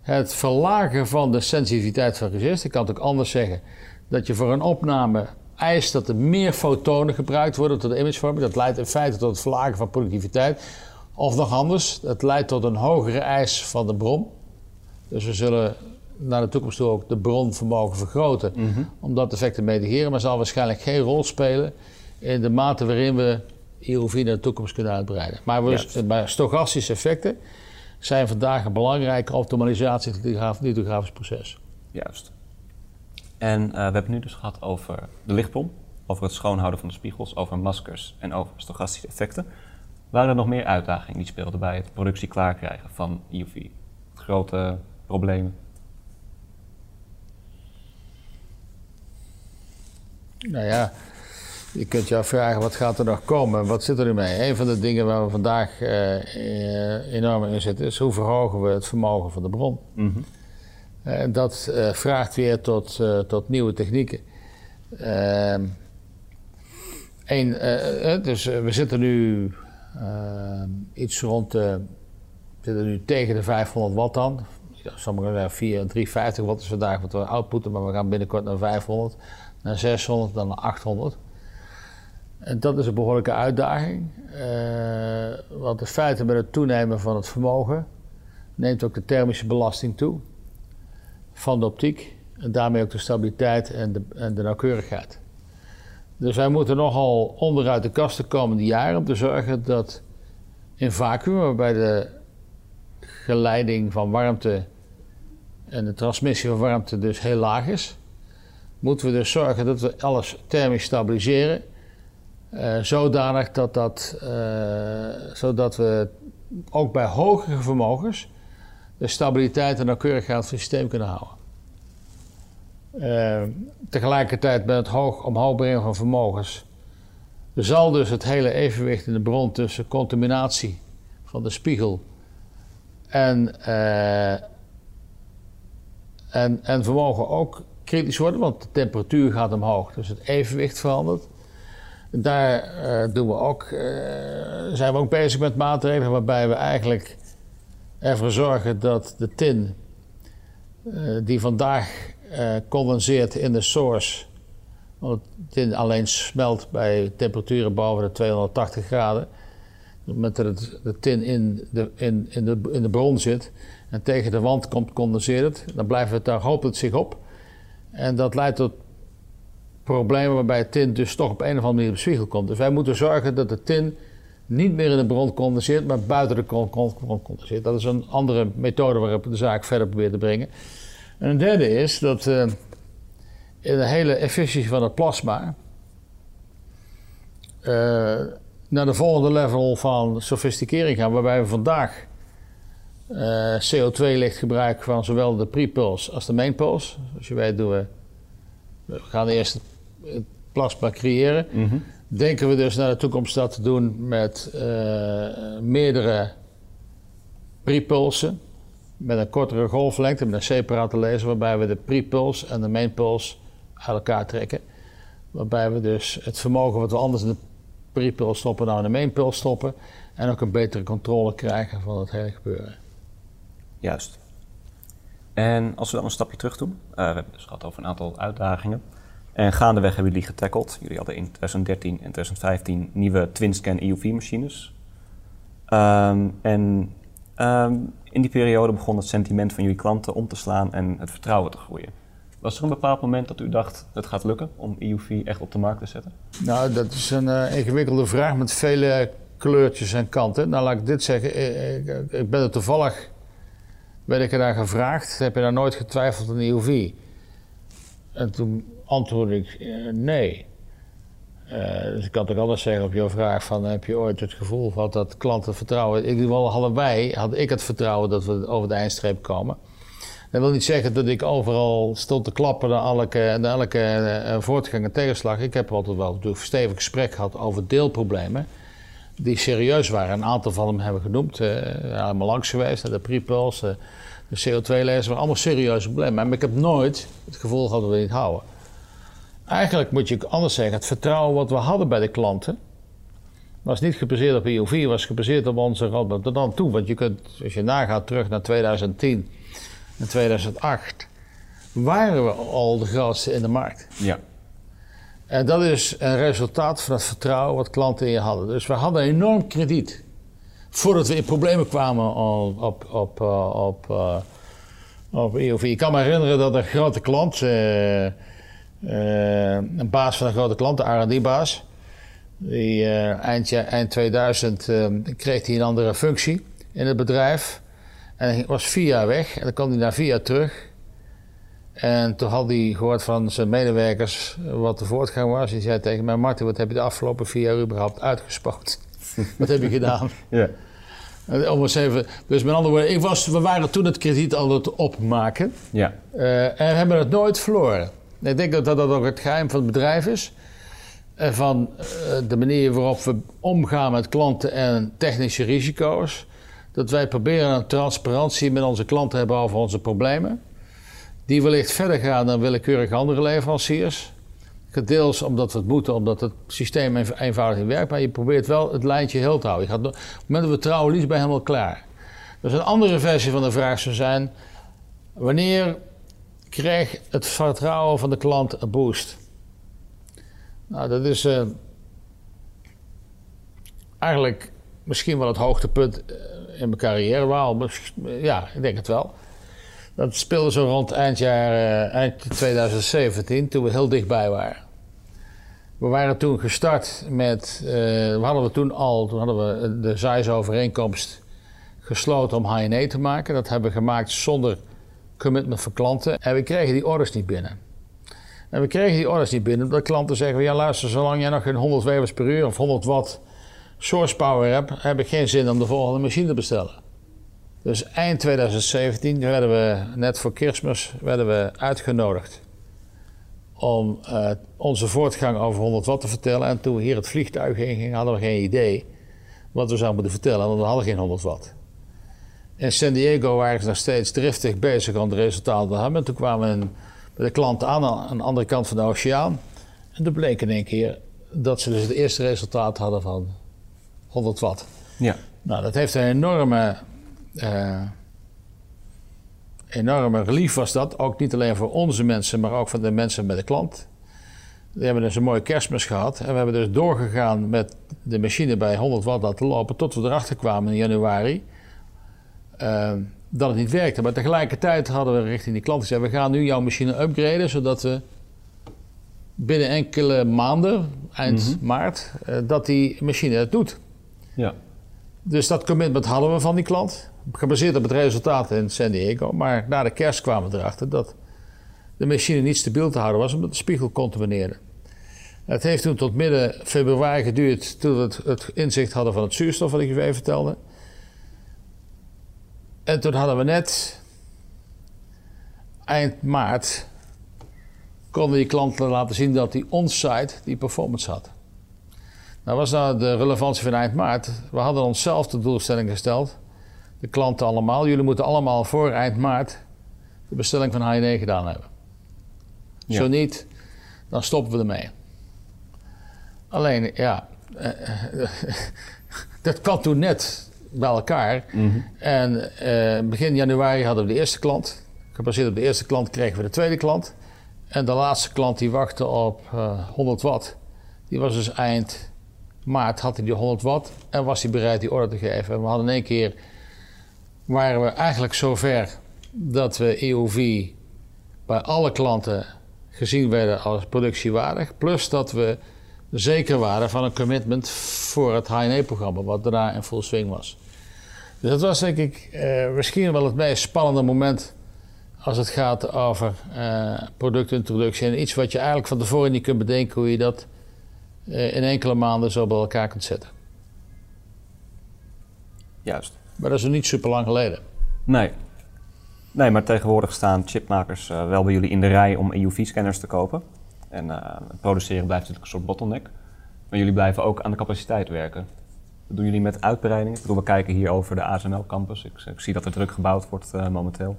het verlagen van de sensitiviteit van resist. Ik kan het ook anders zeggen, dat je voor een opname eist dat er meer fotonen gebruikt worden tot de imagevorming. Dat leidt in feite tot het verlagen van productiviteit. Of nog anders, dat leidt tot een hogere eis van de bron. Dus we zullen naar de toekomst toe ook de bronvermogen vergroten om dat effect te mitigeren, maar zal waarschijnlijk geen rol spelen in de mate waarin we EUV naar de toekomst kunnen uitbreiden. Maar stochastische effecten zijn vandaag een belangrijke optimalisatie van het lithografisch proces. Juist. En we hebben het nu dus gehad over de lichtbron, over het schoonhouden van de spiegels, over maskers en over stochastische effecten. Waren er nog meer uitdagingen die speelden bij het productie klaarkrijgen van EUV? Grote problemen? Nou ja, je kunt je afvragen wat gaat er nog komen, wat zit er nu mee? Een van de dingen waar we vandaag enorm in zitten is hoe verhogen we het vermogen van de bron. Dat vraagt weer tot nieuwe technieken. Dus we zitten nu we zitten nu tegen de 500 watt aan. Sommigen zeggen 350 watt is vandaag wat we outputten, maar we gaan binnenkort naar 500. Naar 600, dan naar 800. En dat is een behoorlijke uitdaging. Want in feite met het toenemen van het vermogen neemt ook de thermische belasting toe van de optiek. En daarmee ook de stabiliteit en de nauwkeurigheid. Dus wij moeten nogal onderuit de kast de komende jaren om te zorgen dat in vacuüm, waarbij de geleiding van warmte en de transmissie van warmte dus heel laag is, moeten we dus zorgen dat we alles thermisch stabiliseren. Zodanig dat zodat we ook bij hogere vermogens de stabiliteit en nauwkeurigheid van het systeem kunnen houden. Tegelijkertijd met het hoog omhoog brengen van vermogens zal dus het hele evenwicht in de bron tussen contaminatie van de spiegel en vermogen ook kritisch worden, want de temperatuur gaat omhoog, dus het evenwicht verandert. Daar zijn we ook bezig met maatregelen waarbij we eigenlijk ervoor zorgen dat de tin die vandaag condenseert in de source, want tin alleen smelt bij temperaturen boven de 280 graden, met dat de tin in de bron zit en tegen de wand komt, condenseert het. Dan blijft het daar, hoopt het zich op en dat leidt tot problemen waarbij tin dus toch op een of andere manier op de spiegel komt. Dus wij moeten zorgen dat de tin niet meer in de bron condenseert, maar buiten de bron condenseert. Dat is een andere methode waarop we de zaak verder proberen te brengen. En een derde is dat in de hele efficiëntie van het plasma naar de volgende level van sofisticering gaan, waarbij we vandaag CO2-licht gebruiken van zowel de pre-pulse als de main-pulse. Zoals je weet doen we... We gaan eerst het plasma creëren. Mm-hmm. Denken we dus naar de toekomst dat te doen met meerdere prepulsen. Met een kortere golflengte, met een separate laser, waarbij we de prepulse en de mainpulse uit elkaar trekken. Waarbij we dus het vermogen wat we anders in de prepulse stoppen, nou in de mainpulse stoppen. En ook een betere controle krijgen van het hele gebeuren. Juist. En als we dan een stapje terug doen, we hebben het dus gehad over een aantal uitdagingen. En gaandeweg hebben jullie getackeld. Jullie hadden in 2013 en 2015 nieuwe twin-scan EUV-machines. In die periode begon het sentiment van jullie klanten om te slaan en het vertrouwen te groeien. Was er een bepaald moment dat u dacht, het gaat lukken om EUV echt op de markt te zetten? Nou, dat is een ingewikkelde vraag met vele kleurtjes en kanten. Nou, laat ik dit zeggen. Ik ben er toevallig... Ben ik eraan gevraagd, heb je daar nooit getwijfeld aan EUV? En toen antwoordde ik nee. Dus ik kan toch anders zeggen op jouw vraag van, heb je ooit het gevoel gehad dat klanten vertrouwen... In ieder geval hadden wij, had ik het vertrouwen dat we over de eindstreep komen. Dat wil niet zeggen dat ik overal stond te klappen naar elke voortgang en tegenslag. Ik heb altijd wel een stevig gesprek gehad over deelproblemen die serieus waren. Een aantal van hem hebben we genoemd, helemaal langs geweest, de prepulse, de CO2-lasers, waren allemaal serieuze problemen. Maar ik heb nooit het gevoel gehad dat we het niet houden. Eigenlijk moet je anders zeggen, het vertrouwen wat we hadden bij de klanten was niet gebaseerd op EUV, was gebaseerd op onze roadmap tot dan toe. Want je kunt, als je nagaat terug naar 2010 en 2008, waren we al de grootste in de markt. Ja. En dat is een resultaat van het vertrouwen wat klanten in je hadden. Dus we hadden enorm krediet. Voordat we in problemen kwamen op EUV. Ik kan me herinneren dat een grote klant, een baas van een grote klant, de R&D-baas, die eind 2000 kreeg hij een andere functie in het bedrijf. En hij was 4 jaar weg en dan kwam hij na 4 jaar terug. En toen had hij gehoord van zijn medewerkers wat de voortgang was. Hij zei tegen mij, Martin, wat heb je de afgelopen 4 jaar überhaupt uitgespoten? Wat heb je gedaan? Ja. Even, dus met andere woorden, we waren toen het krediet al het opmaken. Ja. En hebben het nooit verloren. Ik denk dat dat ook het geheim van het bedrijf is. En van de manier waarop we omgaan met klanten en technische risico's. Dat wij proberen een transparantie met onze klanten hebben over onze problemen. Die wellicht verder gaan dan willekeurig andere leveranciers. Deels omdat we het moeten, omdat het systeem eenvoudig niet werkt. Maar je probeert wel het lijntje heel te houden. Op het moment dat we trouwen, liefst bij helemaal klaar. Dus een andere versie van de vraag zou zijn: wanneer krijgt het vertrouwen van de klant een boost? Nou, dat is eigenlijk misschien wel het hoogtepunt in mijn carrière. Waarom? Ja, ik denk het wel. Dat speelde zo rond eind 2017, toen we heel dichtbij waren. We waren toen gestart met, toen hadden we de Zeiss overeenkomst gesloten om High-NA te maken. Dat hebben we gemaakt zonder commitment van klanten en we kregen die orders niet binnen. En we kregen die orders niet binnen, omdat klanten zeggen, ja luister, zolang jij nog geen 100 wevers per uur of 100 watt source power hebt, heb ik geen zin om de volgende machine te bestellen. Dus eind 2017 werden we, net voor kerstmis, werden we uitgenodigd om onze voortgang over 100 watt te vertellen. En toen we hier het vliegtuig in gingen, hadden we geen idee wat we zouden moeten vertellen, want we hadden geen 100 watt. In San Diego waren ze nog steeds driftig bezig om de resultaten te hebben. En toen kwamen we bij de klant aan de andere kant van de oceaan. En toen bleek in één keer dat ze dus het eerste resultaat hadden van 100 watt. Ja. Nou, dat heeft een enorme relief was dat. Ook niet alleen voor onze mensen, maar ook voor de mensen bij de klant. We hebben dus een mooie kerstmis gehad. En we hebben dus doorgegaan met de machine bij 100 watt laten lopen, tot we erachter kwamen in januari. Dat het niet werkte. Maar tegelijkertijd hadden we richting die klant gezegd, we gaan nu jouw machine upgraden, zodat we binnen enkele maanden, eind maart, dat die machine het doet. Ja. Dus dat commitment hadden we van die klant, gebaseerd op het resultaat in San Diego. Maar na de kerst kwamen we erachter dat de machine niet stabiel te houden was, omdat de spiegel contamineerde. Het heeft toen tot midden februari geduurd, toen we het inzicht hadden van het zuurstof, wat ik u even vertelde. En toen hadden we net, eind maart, konden die klanten laten zien dat die onsite die performance had. Nou, was nou de relevantie van eind maart. We hadden onszelf de doelstelling gesteld, de klanten allemaal. Jullie moeten allemaal voor eind maart de bestelling van High-NA gedaan hebben. Ja. Zo niet, dan stoppen we ermee. Alleen, ja, dat kwam toen net bij elkaar. En begin januari hadden we de eerste klant. Gebaseerd op de eerste klant kregen we de tweede klant. En de laatste klant die wachtte op 100 watt. Die was dus eind maart, had hij die 100 watt en was hij bereid die order te geven. En we hadden in één keer, waren we eigenlijk zover dat we EUV bij alle klanten gezien werden als productiewaardig. Plus dat we zeker waren van een commitment voor het High-NA-programma, wat daarna in full swing was. Dus dat was denk ik misschien wel het meest spannende moment als het gaat over productintroductie. En iets wat je eigenlijk van tevoren niet kunt bedenken hoe je dat in enkele maanden zo bij elkaar kunt zetten. Juist. Maar dat is nog niet super lang geleden. Nee. Nee, maar tegenwoordig staan chipmakers wel bij jullie in de rij om EUV-scanners te kopen. En het produceren blijft natuurlijk een soort bottleneck. Maar jullie blijven ook aan de capaciteit werken. Dat doen jullie met uitbreidingen? Ik bedoel, we kijken hier over de ASML campus. Ik zie dat er druk gebouwd wordt momenteel.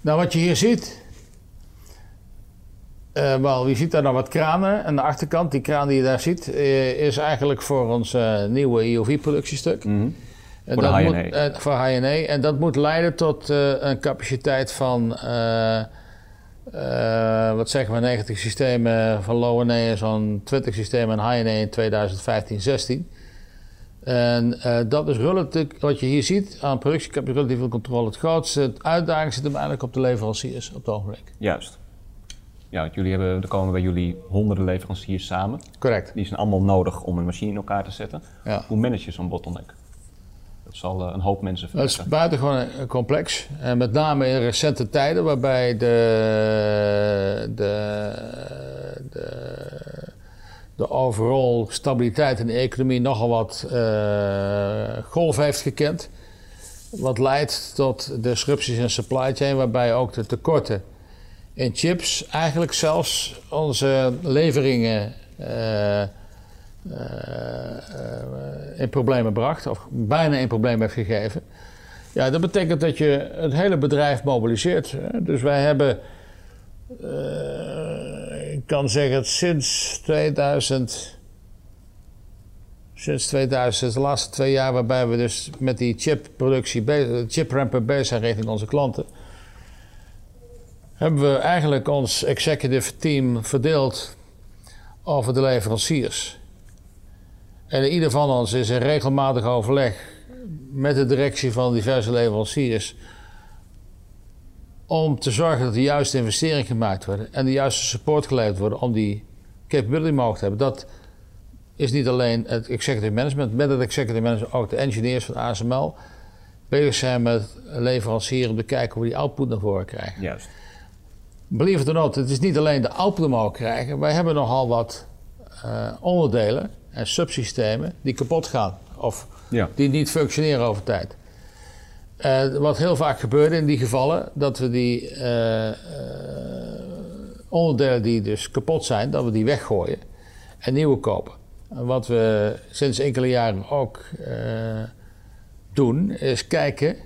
Nou, wat je hier ziet, je ziet daar nou wat kranen. Aan de achterkant, die kraan die je daar ziet, is eigenlijk voor ons nieuwe EUV-productiestuk. Voor de High-NA. Voor High-NA. En dat moet leiden tot een capaciteit van wat zeggen we, 90 systemen van Low-NA, zo'n 20 systemen en High-NA in 2015-16. En dat is relatief, wat je hier ziet aan productiecapaciteit, relatief veel controle. Het grootste uitdaging zit hem eigenlijk op de leveranciers op het ogenblik. Juist. Ja, want jullie hebben, er komen bij jullie honderden leveranciers samen. Correct. Die zijn allemaal nodig om een machine in elkaar te zetten. Ja. Hoe manage je zo'n bottleneck? Dat zal een hoop mensen vergen. Dat is buitengewoon complex. En met name in recente tijden, waarbij de overall stabiliteit in de economie nogal wat golf heeft gekend. Wat leidt tot disrupties in supply chain, waarbij ook de tekorten in chips eigenlijk zelfs onze leveringen in problemen bracht, of bijna in problemen heeft gegeven. Ja, dat betekent dat je het hele bedrijf mobiliseert. Dus wij hebben, ik kan zeggen, sinds de laatste 2 jaar, waarbij we dus met die chipproductie, chiprampen bezig zijn richting onze klanten, hebben we eigenlijk ons executive team verdeeld over de leveranciers. En ieder van ons is in regelmatig overleg met de directie van diverse leveranciers om te zorgen dat de juiste investeringen gemaakt worden en de juiste support geleverd worden om die capability mogelijk te hebben. Dat is niet alleen het executive management, met het executive management ook de engineers van ASML bezig zijn met leveranciers om te kijken hoe die output naar voren krijgen. Juist. believe it or not, het is niet alleen de output krijgen. Wij hebben nogal wat onderdelen en subsystemen die kapot gaan. Of die niet functioneren over tijd. Wat heel vaak gebeurt in die gevallen, dat we die onderdelen die dus kapot zijn, dat we die weggooien en nieuwe kopen. En wat we sinds enkele jaren ook doen, is kijken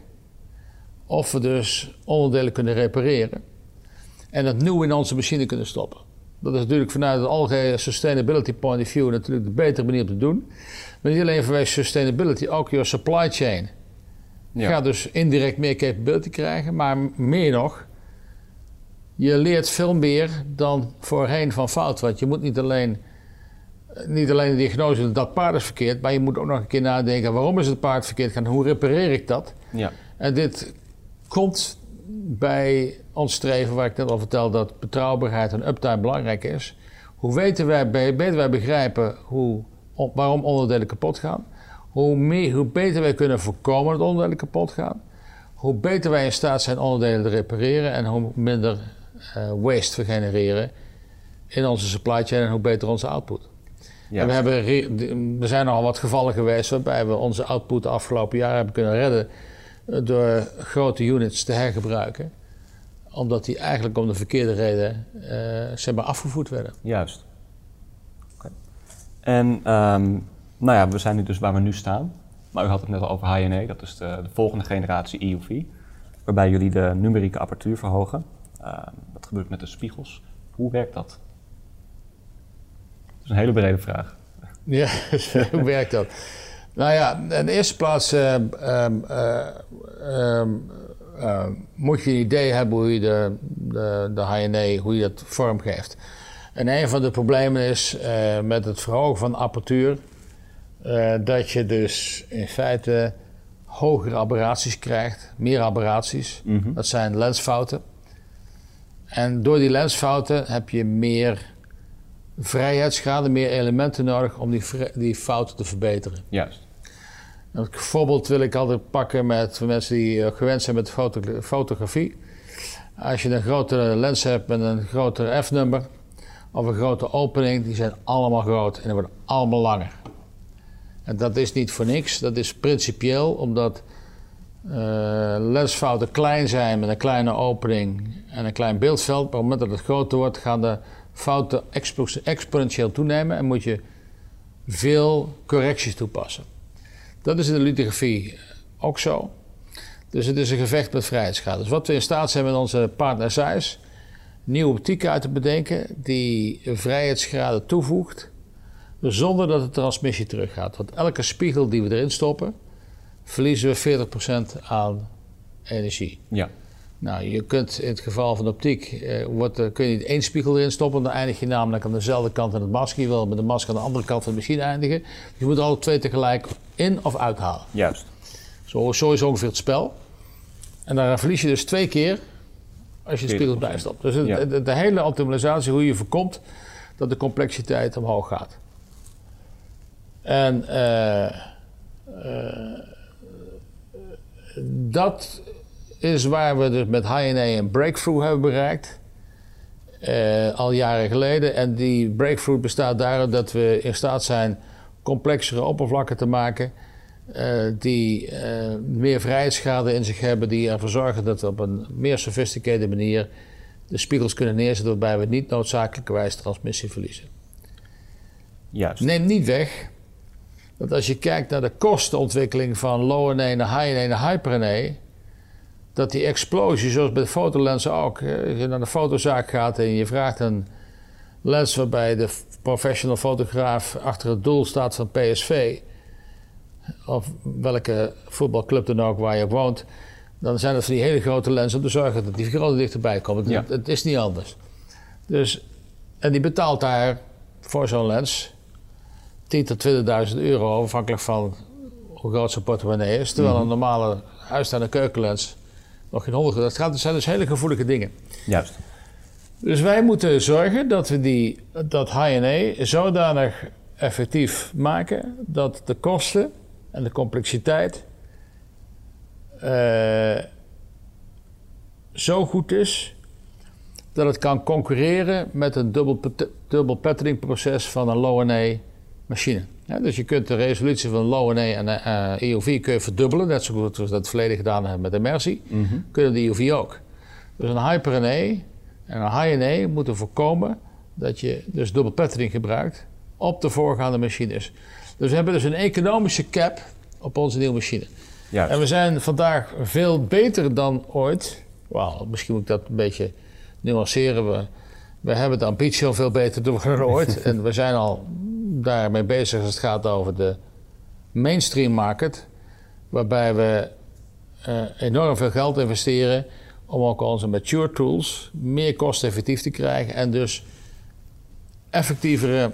of we dus onderdelen kunnen repareren en dat nieuw in onze machine kunnen stoppen. Dat is natuurlijk vanuit het algehele sustainability point of view natuurlijk de betere manier om te doen. Maar niet alleen vanwege sustainability, ook je supply chain. Je gaat dus indirect meer capability krijgen, maar meer nog, je leert veel meer dan voorheen van fout. Want je moet niet alleen de diagnose dat paard is verkeerd, maar je moet ook nog een keer nadenken waarom is het paard verkeerd gaan, hoe repareer ik dat? Ja. En dit komt bij ons streven, waar ik net al vertelde dat betrouwbaarheid en uptime belangrijk is. Hoe beter wij begrijpen waarom onderdelen kapot gaan, hoe beter wij kunnen voorkomen dat onderdelen kapot gaan, hoe beter wij in staat zijn onderdelen te repareren en hoe minder waste we genereren in onze supply chain en hoe beter onze output. Ja. En er zijn nogal wat gevallen geweest waarbij we onze output de afgelopen jaren hebben kunnen redden door grote units te hergebruiken, omdat die eigenlijk om de verkeerde reden zeg maar afgevoerd werden. Juist. Okay. En nou ja, we zijn nu dus waar we nu staan. Maar u had het net al over High-NA, dat is de volgende generatie EUV, waarbij jullie de numerieke apertuur verhogen. Dat gebeurt met de spiegels. Hoe werkt dat? Dat is een hele brede vraag. Ja, hoe werkt dat? Nou ja, in de eerste plaats moet je een idee hebben hoe je de High-NA, hoe je dat vormgeeft. En een van de problemen is met het verhogen van apertuur, dat je dus in feite hogere aberraties krijgt, meer aberraties. Mm-hmm. Dat zijn lensfouten. En door die lensfouten heb je meer vrijheidsschade, meer elementen nodig om die fouten te verbeteren. Juist. Een voorbeeld wil ik altijd pakken met mensen die gewend zijn met fotografie. Als je een grotere lens hebt met een groter f-nummer of een grote opening, die zijn allemaal groot en die worden allemaal langer. En dat is niet voor niks, dat is principieel, omdat lensfouten klein zijn met een kleine opening en een klein beeldveld. Maar op het moment dat het groter wordt, gaan de fouten exponentieel toenemen en moet je veel correcties toepassen. Dat is in de lithografie ook zo. Dus het is een gevecht met vrijheidsschade. Dus wat we in staat zijn met onze partner Zeiss, nieuwe optiek uit te bedenken die vrijheidsschade toevoegt, zonder dat de transmissie teruggaat. Want elke spiegel die we erin stoppen, verliezen we 40% aan energie. Ja. Nou, je kunt in het geval van de optiek, kun je niet één spiegel erin stoppen, dan eindig je namelijk aan dezelfde kant aan het masker. Je wil met de masker aan de andere kant van de machine eindigen. Je moet alle twee tegelijk in of uithalen. Juist. Zo is ongeveer het spel. En dan verlies je dus twee keer als je de spiegel blijft stoppen. Dus de hele optimalisatie, hoe je voorkomt dat de complexiteit omhoog gaat. En dat is waar we dus met High-NA een breakthrough hebben bereikt. Al jaren geleden. En die breakthrough bestaat daarin dat we in staat zijn complexere oppervlakken te maken. Die meer vrijheidsschade in zich hebben. Die ervoor zorgen dat we op een meer sophisticated manier de spiegels kunnen neerzetten. Waarbij we niet noodzakelijkerwijs transmissie verliezen. Juist. Neem niet weg dat als je kijkt naar de kostenontwikkeling van Low-NA naar High-NA naar Hyper-NA, dat die explosie, zoals bij de fotolensen ook, als je naar de fotozaak gaat en je vraagt een lens waarbij de professional fotograaf achter het doel staat van PSV, of welke voetbalclub dan ook waar je op woont, dan zijn dat van die hele grote lenzen om te zorgen dat die figuren dichterbij komen. Ja. Het is niet anders. Dus, en die betaalt daar voor zo'n lens 10.000 tot 20.000 euro, afhankelijk van hoe groot zijn portemonnee is, terwijl een normale huisstaande keukenlens nog geen 100. Dat zijn dus hele gevoelige dingen. Juist. Dus wij moeten zorgen dat we dat High-NA zodanig effectief maken dat de kosten en de complexiteit zo goed is dat het kan concurreren met een dubbel patterning proces van een Low-NA machine. Ja, dus je kunt de resolutie van Low-NA en EUV kun je verdubbelen, net zo goed als we dat verleden gedaan hebben met immersie, kunnen de EUV ook. Dus een Hyper-NA en een High-NA moeten voorkomen dat je dus dubbel patterning gebruikt op de voorgaande machines. Dus we hebben dus een economische cap op onze nieuwe machine. Juist. En we zijn vandaag veel beter dan ooit. Well, misschien moet ik dat een beetje nuanceren. We hebben de ambitie al veel beter dan ooit. En we zijn al daarmee bezig als het gaat over de mainstream market. Waarbij we enorm veel geld investeren om ook onze mature tools meer kosteneffectief te krijgen. En dus effectievere,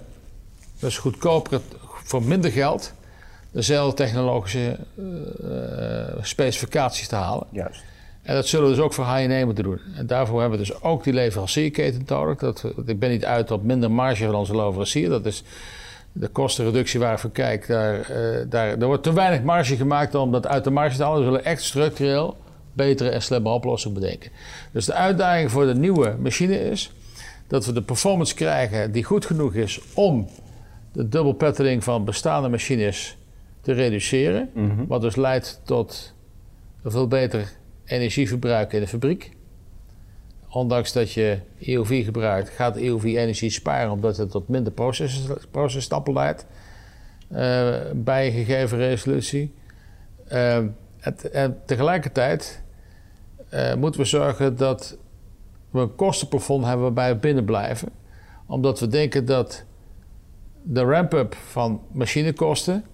dus goedkoper voor minder geld, dezelfde technologische specificaties te halen. Juist. En dat zullen we dus ook voor High-NA moeten doen. En daarvoor hebben we dus ook die leverancierketen nodig. Ik ben niet uit op minder marge van onze leverancier. Dat is de kostenreductie waar ik voor kijk. Daar wordt te weinig marge gemaakt om dat uit de marge te halen. We zullen echt structureel betere en slimmere oplossingen bedenken. Dus de uitdaging voor de nieuwe machine is dat we de performance krijgen die goed genoeg is om de dubbel patterning van bestaande machines te reduceren. Wat dus leidt tot een veel beter energieverbruik in de fabriek. Ondanks dat je EUV gebruikt, gaat EUV energie sparen omdat het tot minder processtappen leidt bij een gegeven resolutie. En tegelijkertijd moeten we zorgen dat we een kostenplafond hebben waarbij we binnen blijven. Omdat we denken dat de ramp-up van machinekosten,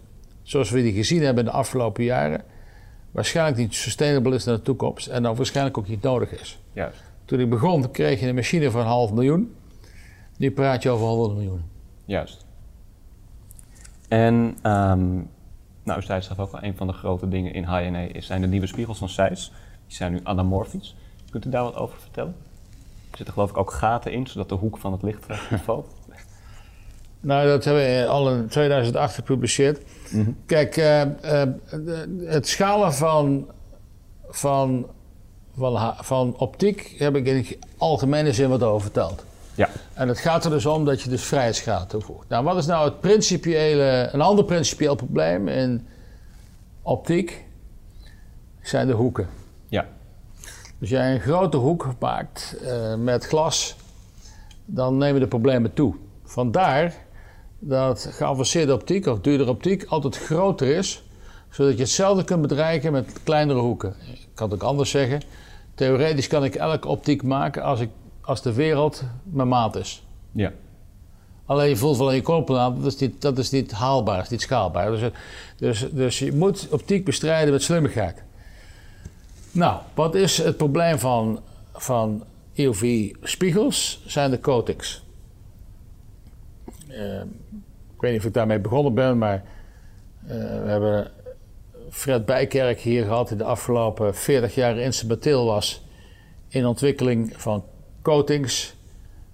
zoals we die gezien hebben in de afgelopen jaren, waarschijnlijk niet sustainable is naar de toekomst en dan waarschijnlijk ook niet nodig is. Juist. Toen ik begon kreeg je een machine van $500.000. Nu praat je over honderden miljoenen. Juist. En nou, u zei zelf ook al, een van de grote dingen in High-NA zijn de nieuwe spiegels van Zeiss. Die zijn nu anamorfisch. Kunt u daar wat over vertellen? Er zitten geloof ik ook gaten in, zodat de hoek van het licht valt. Nou, dat hebben we al in 2008 gepubliceerd. Kijk, het schalen van optiek heb ik in algemene zin wat over verteld. Ja. En het gaat er dus om dat je dus vrijheidsgraad toevoegt. Nou, wat is nou het principiële, een ander principieel probleem in optiek zijn de hoeken. Ja. Als jij een grote hoek maakt met glas, dan nemen de problemen toe. Vandaar dat geavanceerde optiek of duurdere optiek altijd groter is, zodat je hetzelfde kunt bereiken met kleinere hoeken. Ik kan het ook anders zeggen. Theoretisch kan ik elke optiek maken als de wereld mijn maat is. Ja. Alleen je voelt wel aan je koolplaat, dat is niet haalbaar, dat is niet schaalbaar. Dus je moet optiek bestrijden met slimmigheid. Nou, wat is het probleem van EUV-spiegels? Zijn de coatings. Ik weet niet of ik daarmee begonnen ben, maar we hebben Fred Bijkerk hier gehad die de afgelopen 40 jaar instrumenteel was in ontwikkeling van coatings.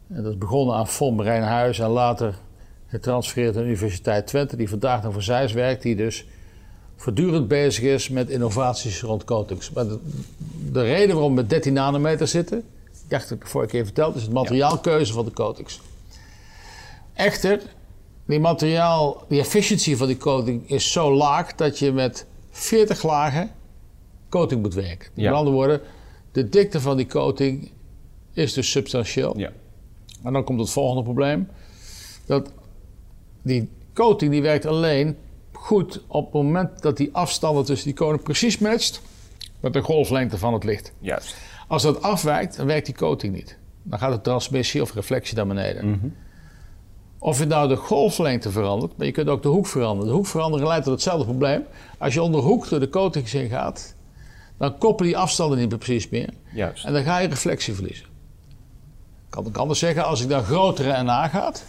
En dat begon aan FOM Rijnhuis en later getransfereerd aan de Universiteit Twente, die vandaag nog voor Zeiss werkt, die dus voortdurend bezig is met innovaties rond coatings. Maar de reden waarom we 13 nanometer zitten, ik dacht dat ik vorige keer verteld, is het materiaalkeuze van de coatings. Echter, die efficiëntie van die coating is zo laag dat je met 40 lagen coating moet werken. Ja. Met andere woorden, de dikte van die coating is dus substantieel. Ja. En dan komt het volgende probleem. Dat die coating die werkt alleen goed op het moment dat die afstanden tussen die konen precies matcht met de golflengte van het licht. Juist. Als dat afwijkt, dan werkt die coating niet. Dan gaat de transmissie of reflectie naar beneden. Of je nou de golflengte verandert, maar je kunt ook de hoek veranderen. De hoek veranderen leidt tot hetzelfde probleem. Als je onder de hoek door de coatings heen gaat, dan koppelen die afstanden niet precies meer. Juist. En dan ga je reflectie verliezen. Ik kan ook anders zeggen, als ik naar grotere NA gaat,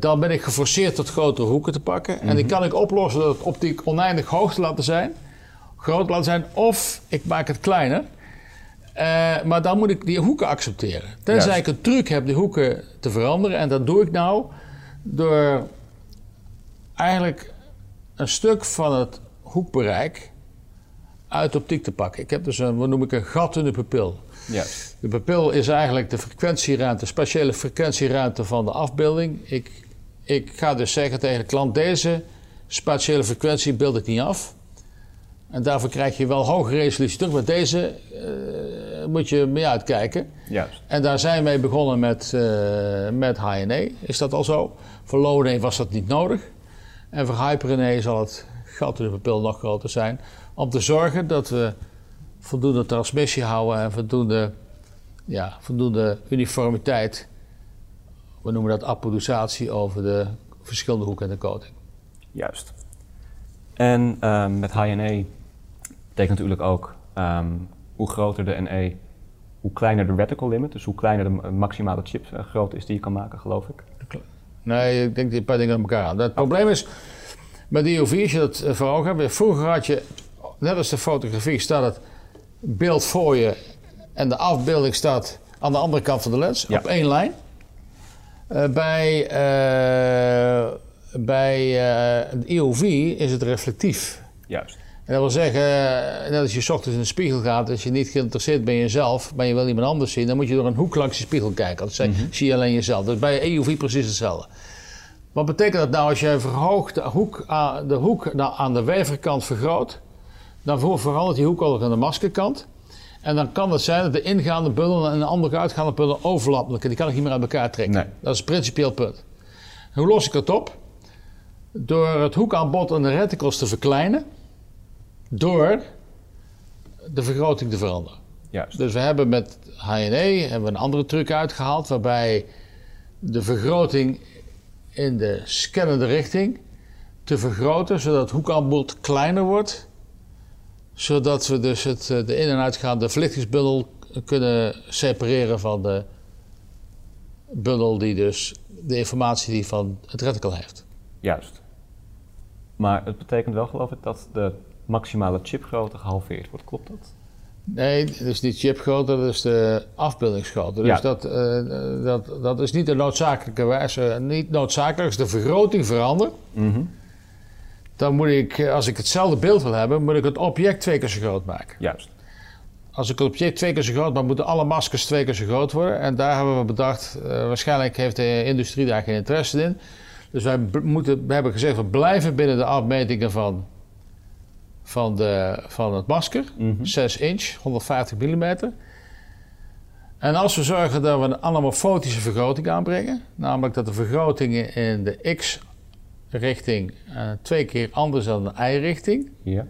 dan ben ik geforceerd tot grotere hoeken te pakken. En die kan ik oplossen door het optiek oneindig hoog te laten zijn, groot te laten zijn, of ik maak het kleiner. Maar dan moet ik die hoeken accepteren. Tenzij ik een truc heb die hoeken te veranderen. En dat doe ik nou door eigenlijk een stuk van het hoekbereik uit optiek te pakken. Ik heb dus een, wat noem ik, een gat in de pupil. Ja. De pupil is eigenlijk de frequentieruimte, de spatiële frequentieruimte van de afbeelding. Ik ga dus zeggen tegen de klant, deze spatiële frequentie beeld ik niet af. En daarvoor krijg je wel hogere resolutie terug, maar deze moet je mee uitkijken. Juist. En daar zijn wij begonnen met High-NA. Is dat al zo? Voor Low-NA was dat niet nodig. En voor Hyper-NA zal het gat in de pupil nog groter zijn. Om te zorgen dat we voldoende transmissie houden en voldoende uniformiteit. We noemen dat apodisatie over de verschillende hoeken en de coating. Juist. En met High-NA betekent natuurlijk ook hoe groter de NA, hoe kleiner de reticle limit. Dus hoe kleiner de maximale chipgrootte is die je kan maken, geloof ik. Nee, ik denk die een paar dingen aan elkaar aan. Het probleem is, met EUV, als je dat voor ogen hebt, vroeger had je, net als de fotografie, staat het beeld voor je en de afbeelding staat aan de andere kant van de lens, ja, op één lijn. Bij EUV is het reflectief. Juist. En dat wil zeggen, net als je 's ochtends in de spiegel gaat, als je niet geïnteresseerd bent in jezelf, maar je wil iemand anders zien, dan moet je door een hoek langs de spiegel kijken. Anders zie je alleen jezelf. Dus bij EUV precies hetzelfde. Wat betekent dat nou als je verhoogt de hoek aan de waferkant vergroot, dan verandert die hoek ook aan de maskerkant. En dan kan het zijn dat de ingaande bundel en de andere uitgaande bundel overlappen. Die kan ik niet meer uit elkaar trekken. Nee. Dat is een principieel punt. En hoe los ik dat op? Door het hoekaanbod en de reticles te verkleinen, door de vergroting te veranderen. Juist. Dus we hebben met High-NA een andere truc uitgehaald, waarbij de vergroting in de scannende richting te vergroten, zodat het hoekaanbod kleiner wordt, zodat we dus de in- en uitgaande verlichtingsbundel kunnen separeren van de bundel die dus de informatie die van het reticle heeft. Juist. Maar het betekent wel, geloof ik, dat de maximale chipgrootte gehalveerd wordt, klopt dat? Nee, dat is niet chipgrootte, dat is de afbeeldingsgrootte. Dus ja, dat is niet de noodzakelijke wijze, niet noodzakelijk. Als de vergroting verandert, dan moet ik, als ik hetzelfde beeld wil hebben, moet ik het object 2 keer zo groot maken. Juist. Als ik het object 2 keer zo groot maak, moeten alle maskers 2 keer zo groot worden. En daar hebben we bedacht, waarschijnlijk heeft de industrie daar geen interesse in. Dus we hebben gezegd, we blijven binnen de afmetingen van het masker, 6 inch, 150 millimeter. En als we zorgen dat we een anamorfotische vergroting aanbrengen, namelijk dat de vergrotingen in de x-richting 2 keer anders dan de y-richting, ja,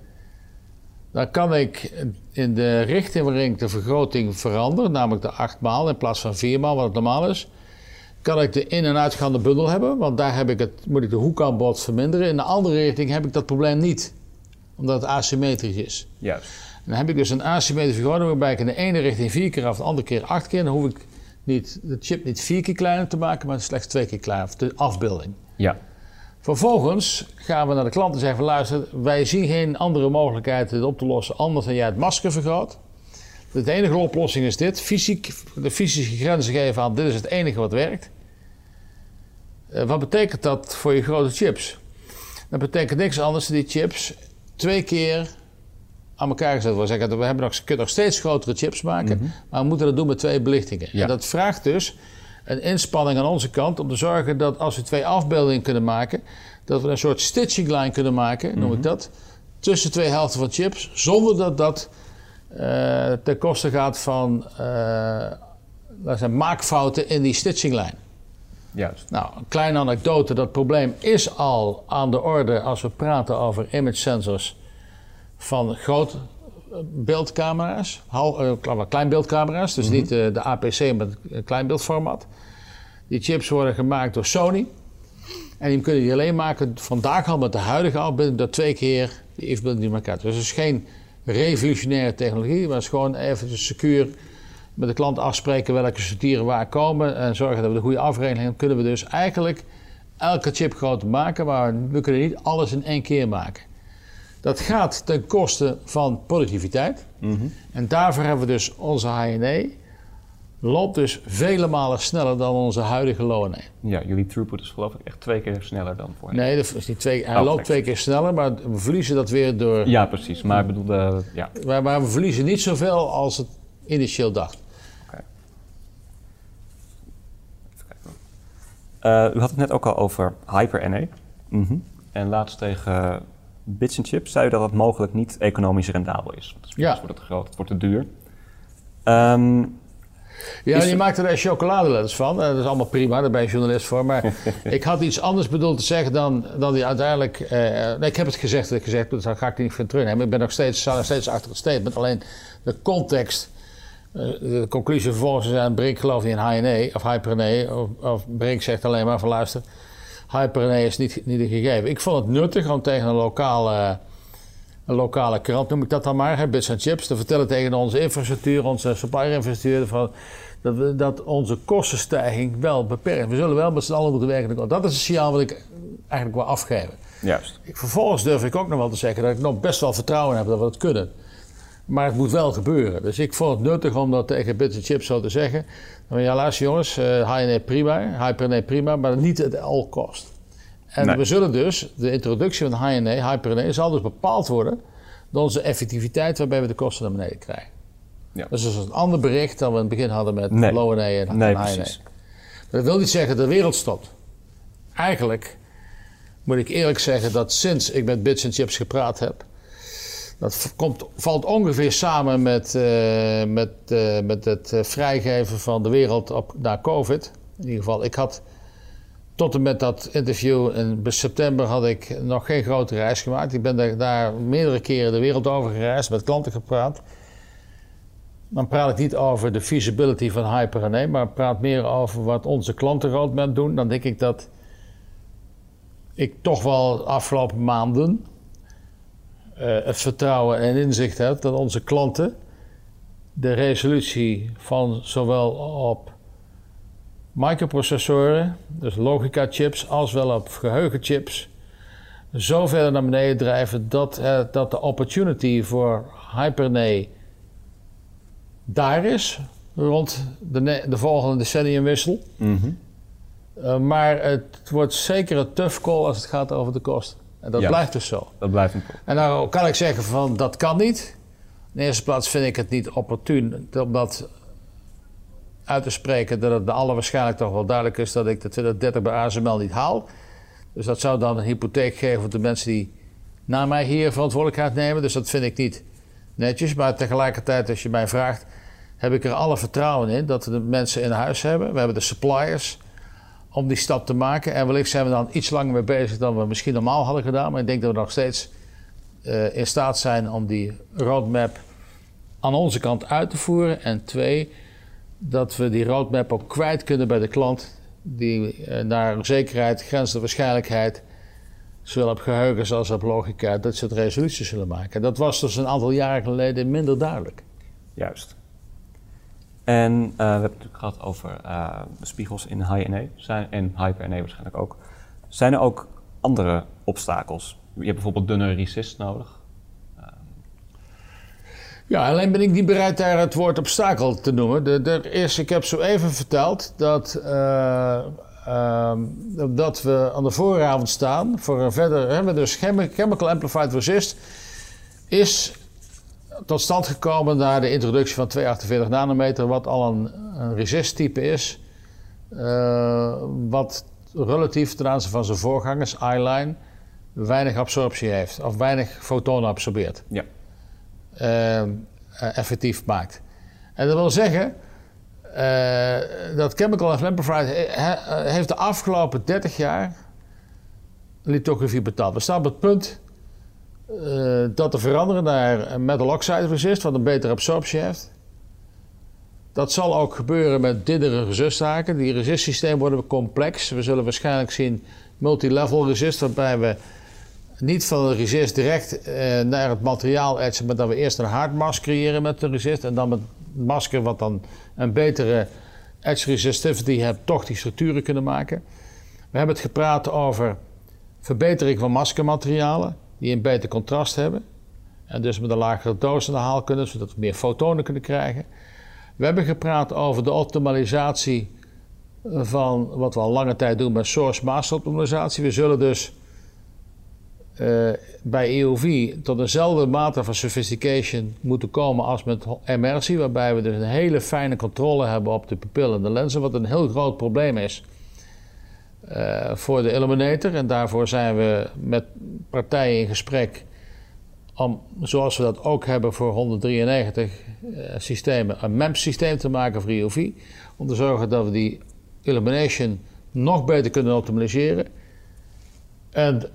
dan kan ik in de richting waarin ik de vergroting verander, namelijk de 8x in plaats van 4x, wat het normaal is, kan ik de in- en uitgaande bundel hebben, want daar heb ik moet ik de hoekaanbod verminderen. In de andere richting heb ik dat probleem niet, omdat het asymmetrisch is. Juist. En dan heb ik dus een asymmetrische vergroting waarbij ik in de ene richting 4 keer of de andere keer 8 keer. Dan hoef ik de chip niet 4 keer kleiner te maken, maar slechts 2 keer kleiner, of de afbeelding. Ja. Vervolgens gaan we naar de klant en zeggen van luister, wij zien geen andere mogelijkheid dit op te lossen anders dan jij het masker vergroot. De enige oplossing is dit, de fysische grenzen geven aan dit is het enige wat werkt. Wat betekent dat voor je grote chips? Dat betekent niks anders dan die chips 2 keer aan elkaar gezet worden. Zeggen, we kunnen nog steeds grotere chips maken, maar we moeten dat doen met 2 belichtingen. Ja. En dat vraagt dus een inspanning aan onze kant om te zorgen dat als we 2 afbeeldingen kunnen maken, dat we een soort stitching line kunnen maken, noem ik dat, tussen 2 helften van chips, zonder dat dat ten koste gaat van maakfouten in die stitchinglijn. Juist. Nou, een kleine anekdote, dat probleem is al aan de orde als we praten over image sensors van groot beeldcamera's, kleinbeeldcamera's, dus niet de APC met kleinbeeldformaat. Die chips worden gemaakt door Sony en die kunnen die alleen maken vandaag al met de huidige afbeelding door 2 keer die afbeelding in elkaar. Dus het is geen revolutionaire technologie, maar het is gewoon even secuur met de klant afspreken welke structuren waar komen en zorgen dat we de goede afrekening hebben. Kunnen we dus eigenlijk elke chip groot maken, maar we kunnen niet alles in 1 keer maken. Dat gaat ten koste van productiviteit en daarvoor hebben we dus onze High-NA loopt dus vele malen sneller dan onze huidige Low-NA. Ja, jullie throughput is geloof ik echt 2 keer sneller dan voor. Nee, dat is niet 2, hij loopt 2 keer sneller, maar we verliezen dat weer door... Ja, precies. Maar, ik bedoel, ja. Maar we verliezen niet zoveel als het initieel dacht. Okay. Even kijken. U had het net ook al over Hyper-NA. Mm-hmm. En laatst tegen Bits and Chips zei u dat dat mogelijk niet economisch rendabel is. Dus ja. Wordt het groot, het wordt te duur. Ja, die maakte er chocoladeletters van. Dat is allemaal prima, daar ben je journalist voor. Maar ik had iets anders bedoeld te zeggen dan die uiteindelijk... nee, ik heb het gezegd, dus daar ga ik niet van terugnemen. Ik ben nog steeds achter het statement. Alleen de context, de conclusie vervolgens is aan Brink geloof niet in High-NA of Hyper-NA. Of Brink zegt alleen maar van luister, Hyper-NA is niet een gegeven. Ik vond het nuttig om tegen een lokale krant, noem ik dat dan maar, Bits and Chips, te vertellen tegen onze infrastructuur, onze supplier-infrastructuur, dat onze kostenstijging wel beperkt. We zullen wel met z'n allen moeten werken. Dat is een signaal wat ik eigenlijk wil afgeven. Juist. Vervolgens durf ik ook nog wel te zeggen dat ik nog best wel vertrouwen heb dat we dat kunnen. Maar het moet wel gebeuren. Dus ik vond het nuttig om dat tegen Bits and Chips zo te zeggen. Ja, luister jongens, High-NA prima, Hyper-NA prima, maar niet het all cost. En nee. We zullen dus, de introductie van High-NA, Hyper-NA, zal dus bepaald worden door onze effectiviteit waarbij we de kosten naar beneden krijgen. Ja. Dus dat is een ander bericht dan we in het begin hadden met Low-NA en High-NA. Dat wil niet zeggen dat de wereld stopt. Eigenlijk moet ik eerlijk zeggen dat sinds ik met Bits and Chips gepraat heb, dat valt ongeveer samen met het vrijgeven van de wereld na COVID. In ieder geval, ik had... Tot en met dat interview in september had ik nog geen grote reis gemaakt. Ik ben daar meerdere keren de wereld over gereisd, met klanten gepraat. Dan praat ik niet over de feasibility van Hyper-NA, maar praat meer over wat onze klantenroadmap doen. Dan denk ik dat ik toch wel de afgelopen maanden het vertrouwen en inzicht heb dat onze klanten de resolutie van zowel op microprocessoren, dus logica-chips, als wel op geheugenchips, zo verder naar beneden drijven dat de opportunity voor Hyper-NA daar is, rond de volgende decenniumwissel. Mm-hmm. Maar het wordt zeker een tough call als het gaat over de kosten. En dat blijft dus zo. Dat blijft een call. En nou kan ik zeggen van, dat kan niet. In de eerste plaats vind ik het niet opportun, omdat... uit te spreken dat het bij alle waarschijnlijk toch wel duidelijk is dat ik de 2030 bij ASML niet haal. Dus dat zou dan een hypotheek geven voor de mensen die na mij hier verantwoordelijkheid nemen. Dus dat vind ik niet netjes. Maar tegelijkertijd, als je mij vraagt, heb ik er alle vertrouwen in dat we de mensen in huis hebben. We hebben de suppliers om die stap te maken. En wellicht zijn we dan iets langer mee bezig dan we misschien normaal hadden gedaan. Maar ik denk dat we nog steeds in staat zijn om die roadmap aan onze kant uit te voeren. En 2... dat we die roadmap ook kwijt kunnen bij de klant die naar zekerheid, grenzen, waarschijnlijkheid, zowel op geheugens als op logica, dat soort resoluties zullen maken. Dat was dus een aantal jaren geleden minder duidelijk. Juist. En we hebben het natuurlijk gehad over spiegels in High-NA en Hyper-NA waarschijnlijk ook. Zijn er ook andere obstakels? Je hebt bijvoorbeeld dunne resist nodig. Ja, alleen ben ik niet bereid daar het woord obstakel te noemen. Ik heb zo even verteld dat we aan de vooravond staan voor een verder... dus Chemical Amplified Resist is tot stand gekomen na de introductie van 248 nanometer... wat al een resist-type is, wat relatief ten aanzien van zijn voorgangers, I-line... weinig absorptie heeft, of weinig fotonen absorbeert. Ja. Effectief maakt. En dat wil zeggen dat Chemical Amplified heeft de afgelopen 30 jaar lithografie betaald. We staan op het punt dat te veranderen naar metal oxide resist, wat een betere absorptie heeft. Dat zal ook gebeuren met dinnere resisthaken. Die resistsystemen worden complex. We zullen waarschijnlijk zien multilevel resist, waarbij we niet van de resist direct naar het materiaal etsen, maar dat we eerst een hardmas creëren met de resist en dan met het masker wat dan een betere etch resistivity hebt, toch die structuren kunnen maken. We hebben het gepraat over verbetering van maskermaterialen die een beter contrast hebben en dus met een lagere doos aan de haal kunnen, zodat we meer fotonen kunnen krijgen. We hebben gepraat over de optimalisatie van wat we al lange tijd doen met source master optimalisatie. We zullen dus bij EUV tot dezelfde mate van sophistication moeten komen als met immersie, waarbij we dus een hele fijne controle hebben op de pupillen en de lenzen, wat een heel groot probleem is voor de illuminator. En daarvoor zijn we met partijen in gesprek om, zoals we dat ook hebben voor 193 systemen, een MEMS systeem te maken voor EUV, om te zorgen dat we die illumination nog beter kunnen optimaliseren. En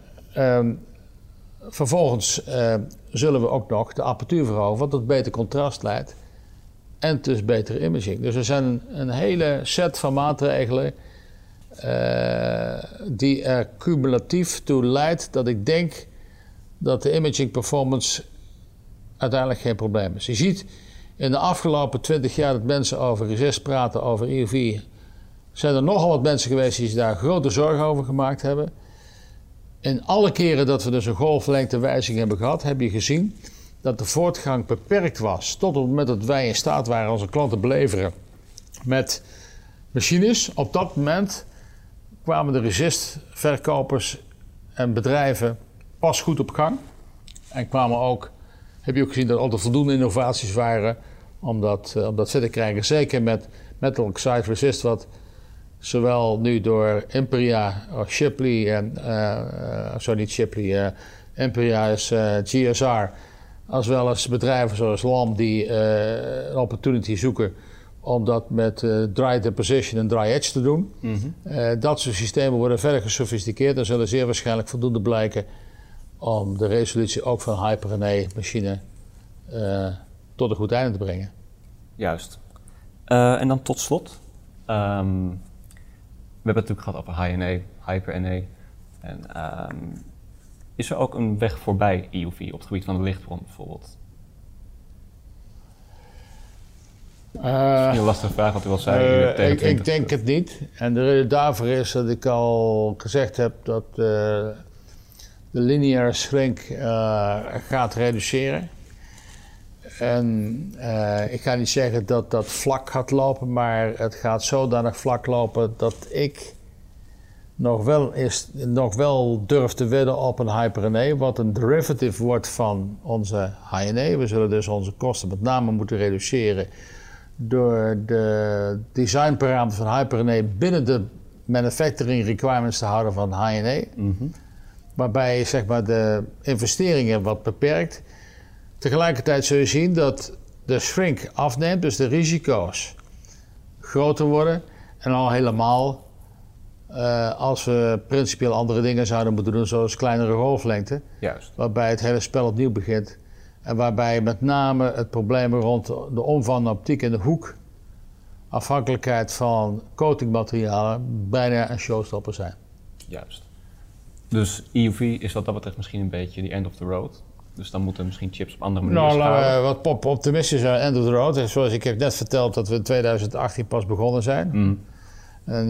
vervolgens zullen we ook nog de apertuur verhogen, wat tot beter contrast leidt en dus betere imaging. Dus er zijn een hele set van maatregelen die er cumulatief toe leidt dat ik denk dat de imaging performance uiteindelijk geen probleem is. Je ziet in de afgelopen 20 jaar dat mensen over resist praten, over EUV. Zijn er nogal wat mensen geweest die daar grote zorgen over gemaakt hebben. In alle keren dat we dus een golflengtewijziging hebben gehad, heb je gezien dat de voortgang beperkt was. Tot op het moment dat wij in staat waren onze klanten beleveren met machines. Op dat moment kwamen de resistverkopers en bedrijven pas goed op gang. En kwamen ook, heb je ook gezien dat er altijd voldoende innovaties waren om dat verder te krijgen. Zeker met metal oxide resist, wat zowel nu door Imperia, Imperia is GSR, als wel als bedrijven zoals LAM die een opportunity zoeken om dat met dry deposition en dry edge te doen. Dat soort systemen worden verder gesofisticeerd en zullen zeer waarschijnlijk voldoende blijken om de resolutie ook van Hyper-NA machine tot een goed einde te brengen. Juist. En dan tot slot, we hebben het natuurlijk gehad over High-NA, Hyper-NA. En is er ook een weg voorbij EUV op het gebied van de lichtbron bijvoorbeeld? Dat is een heel lastige vraag, want u al zei. Ik denk het niet. En de reden daarvoor is dat ik al gezegd heb dat de lineaire shrink gaat reduceren. En ik ga niet zeggen dat dat vlak gaat lopen, maar het gaat zodanig vlak lopen dat ik nog wel durf te wedden op een Hyper-NA, wat een derivative wordt van onze High-NA. We zullen dus onze kosten met name moeten reduceren door de designparameters van Hyper-NA binnen de manufacturing requirements te houden van High-NA. Waarbij zeg maar, de investeringen wat beperkt. Tegelijkertijd zul je zien dat de shrink afneemt, dus de risico's groter worden. En al helemaal als we principieel andere dingen zouden moeten doen, zoals kleinere golflengte. Juist. Waarbij het hele spel opnieuw begint. En waarbij met name het probleem rond de omvang van optiek en de hoek, afhankelijkheid van coatingmaterialen, bijna een showstopper zijn. Juist. Dus EUV is wat dat betreft misschien een beetje die end of the road. Dus dan moeten misschien chips op andere manieren schalen. Nou, laten we wat optimistisch zijn. End of the road. Zoals ik heb net verteld dat we in 2018 pas begonnen zijn. En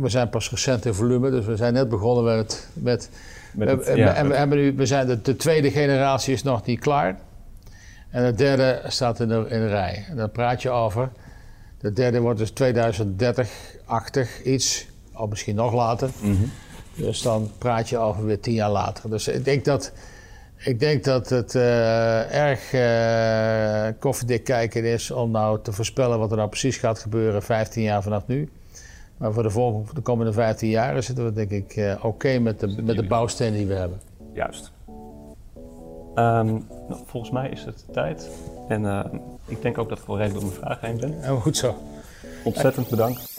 we zijn pas recent in volume, dus we zijn net begonnen met de tweede generatie is nog niet klaar. En de derde staat in de rij. En daar praat je over. De derde wordt dus 2030-achtig iets, of misschien nog later. Dus dan praat je over weer 10 jaar later. Dus ik denk dat het erg koffiedik kijken is om nou te voorspellen wat er nou precies gaat gebeuren 15 jaar vanaf nu. Maar voor de komende 15 jaar zitten we denk ik oké met de bouwstenen die we hebben. Juist. Nou, volgens mij is het tijd. En ik denk ook dat ik wel redelijk door mijn vraag heen ben. Goed zo. Ontzettend bedankt.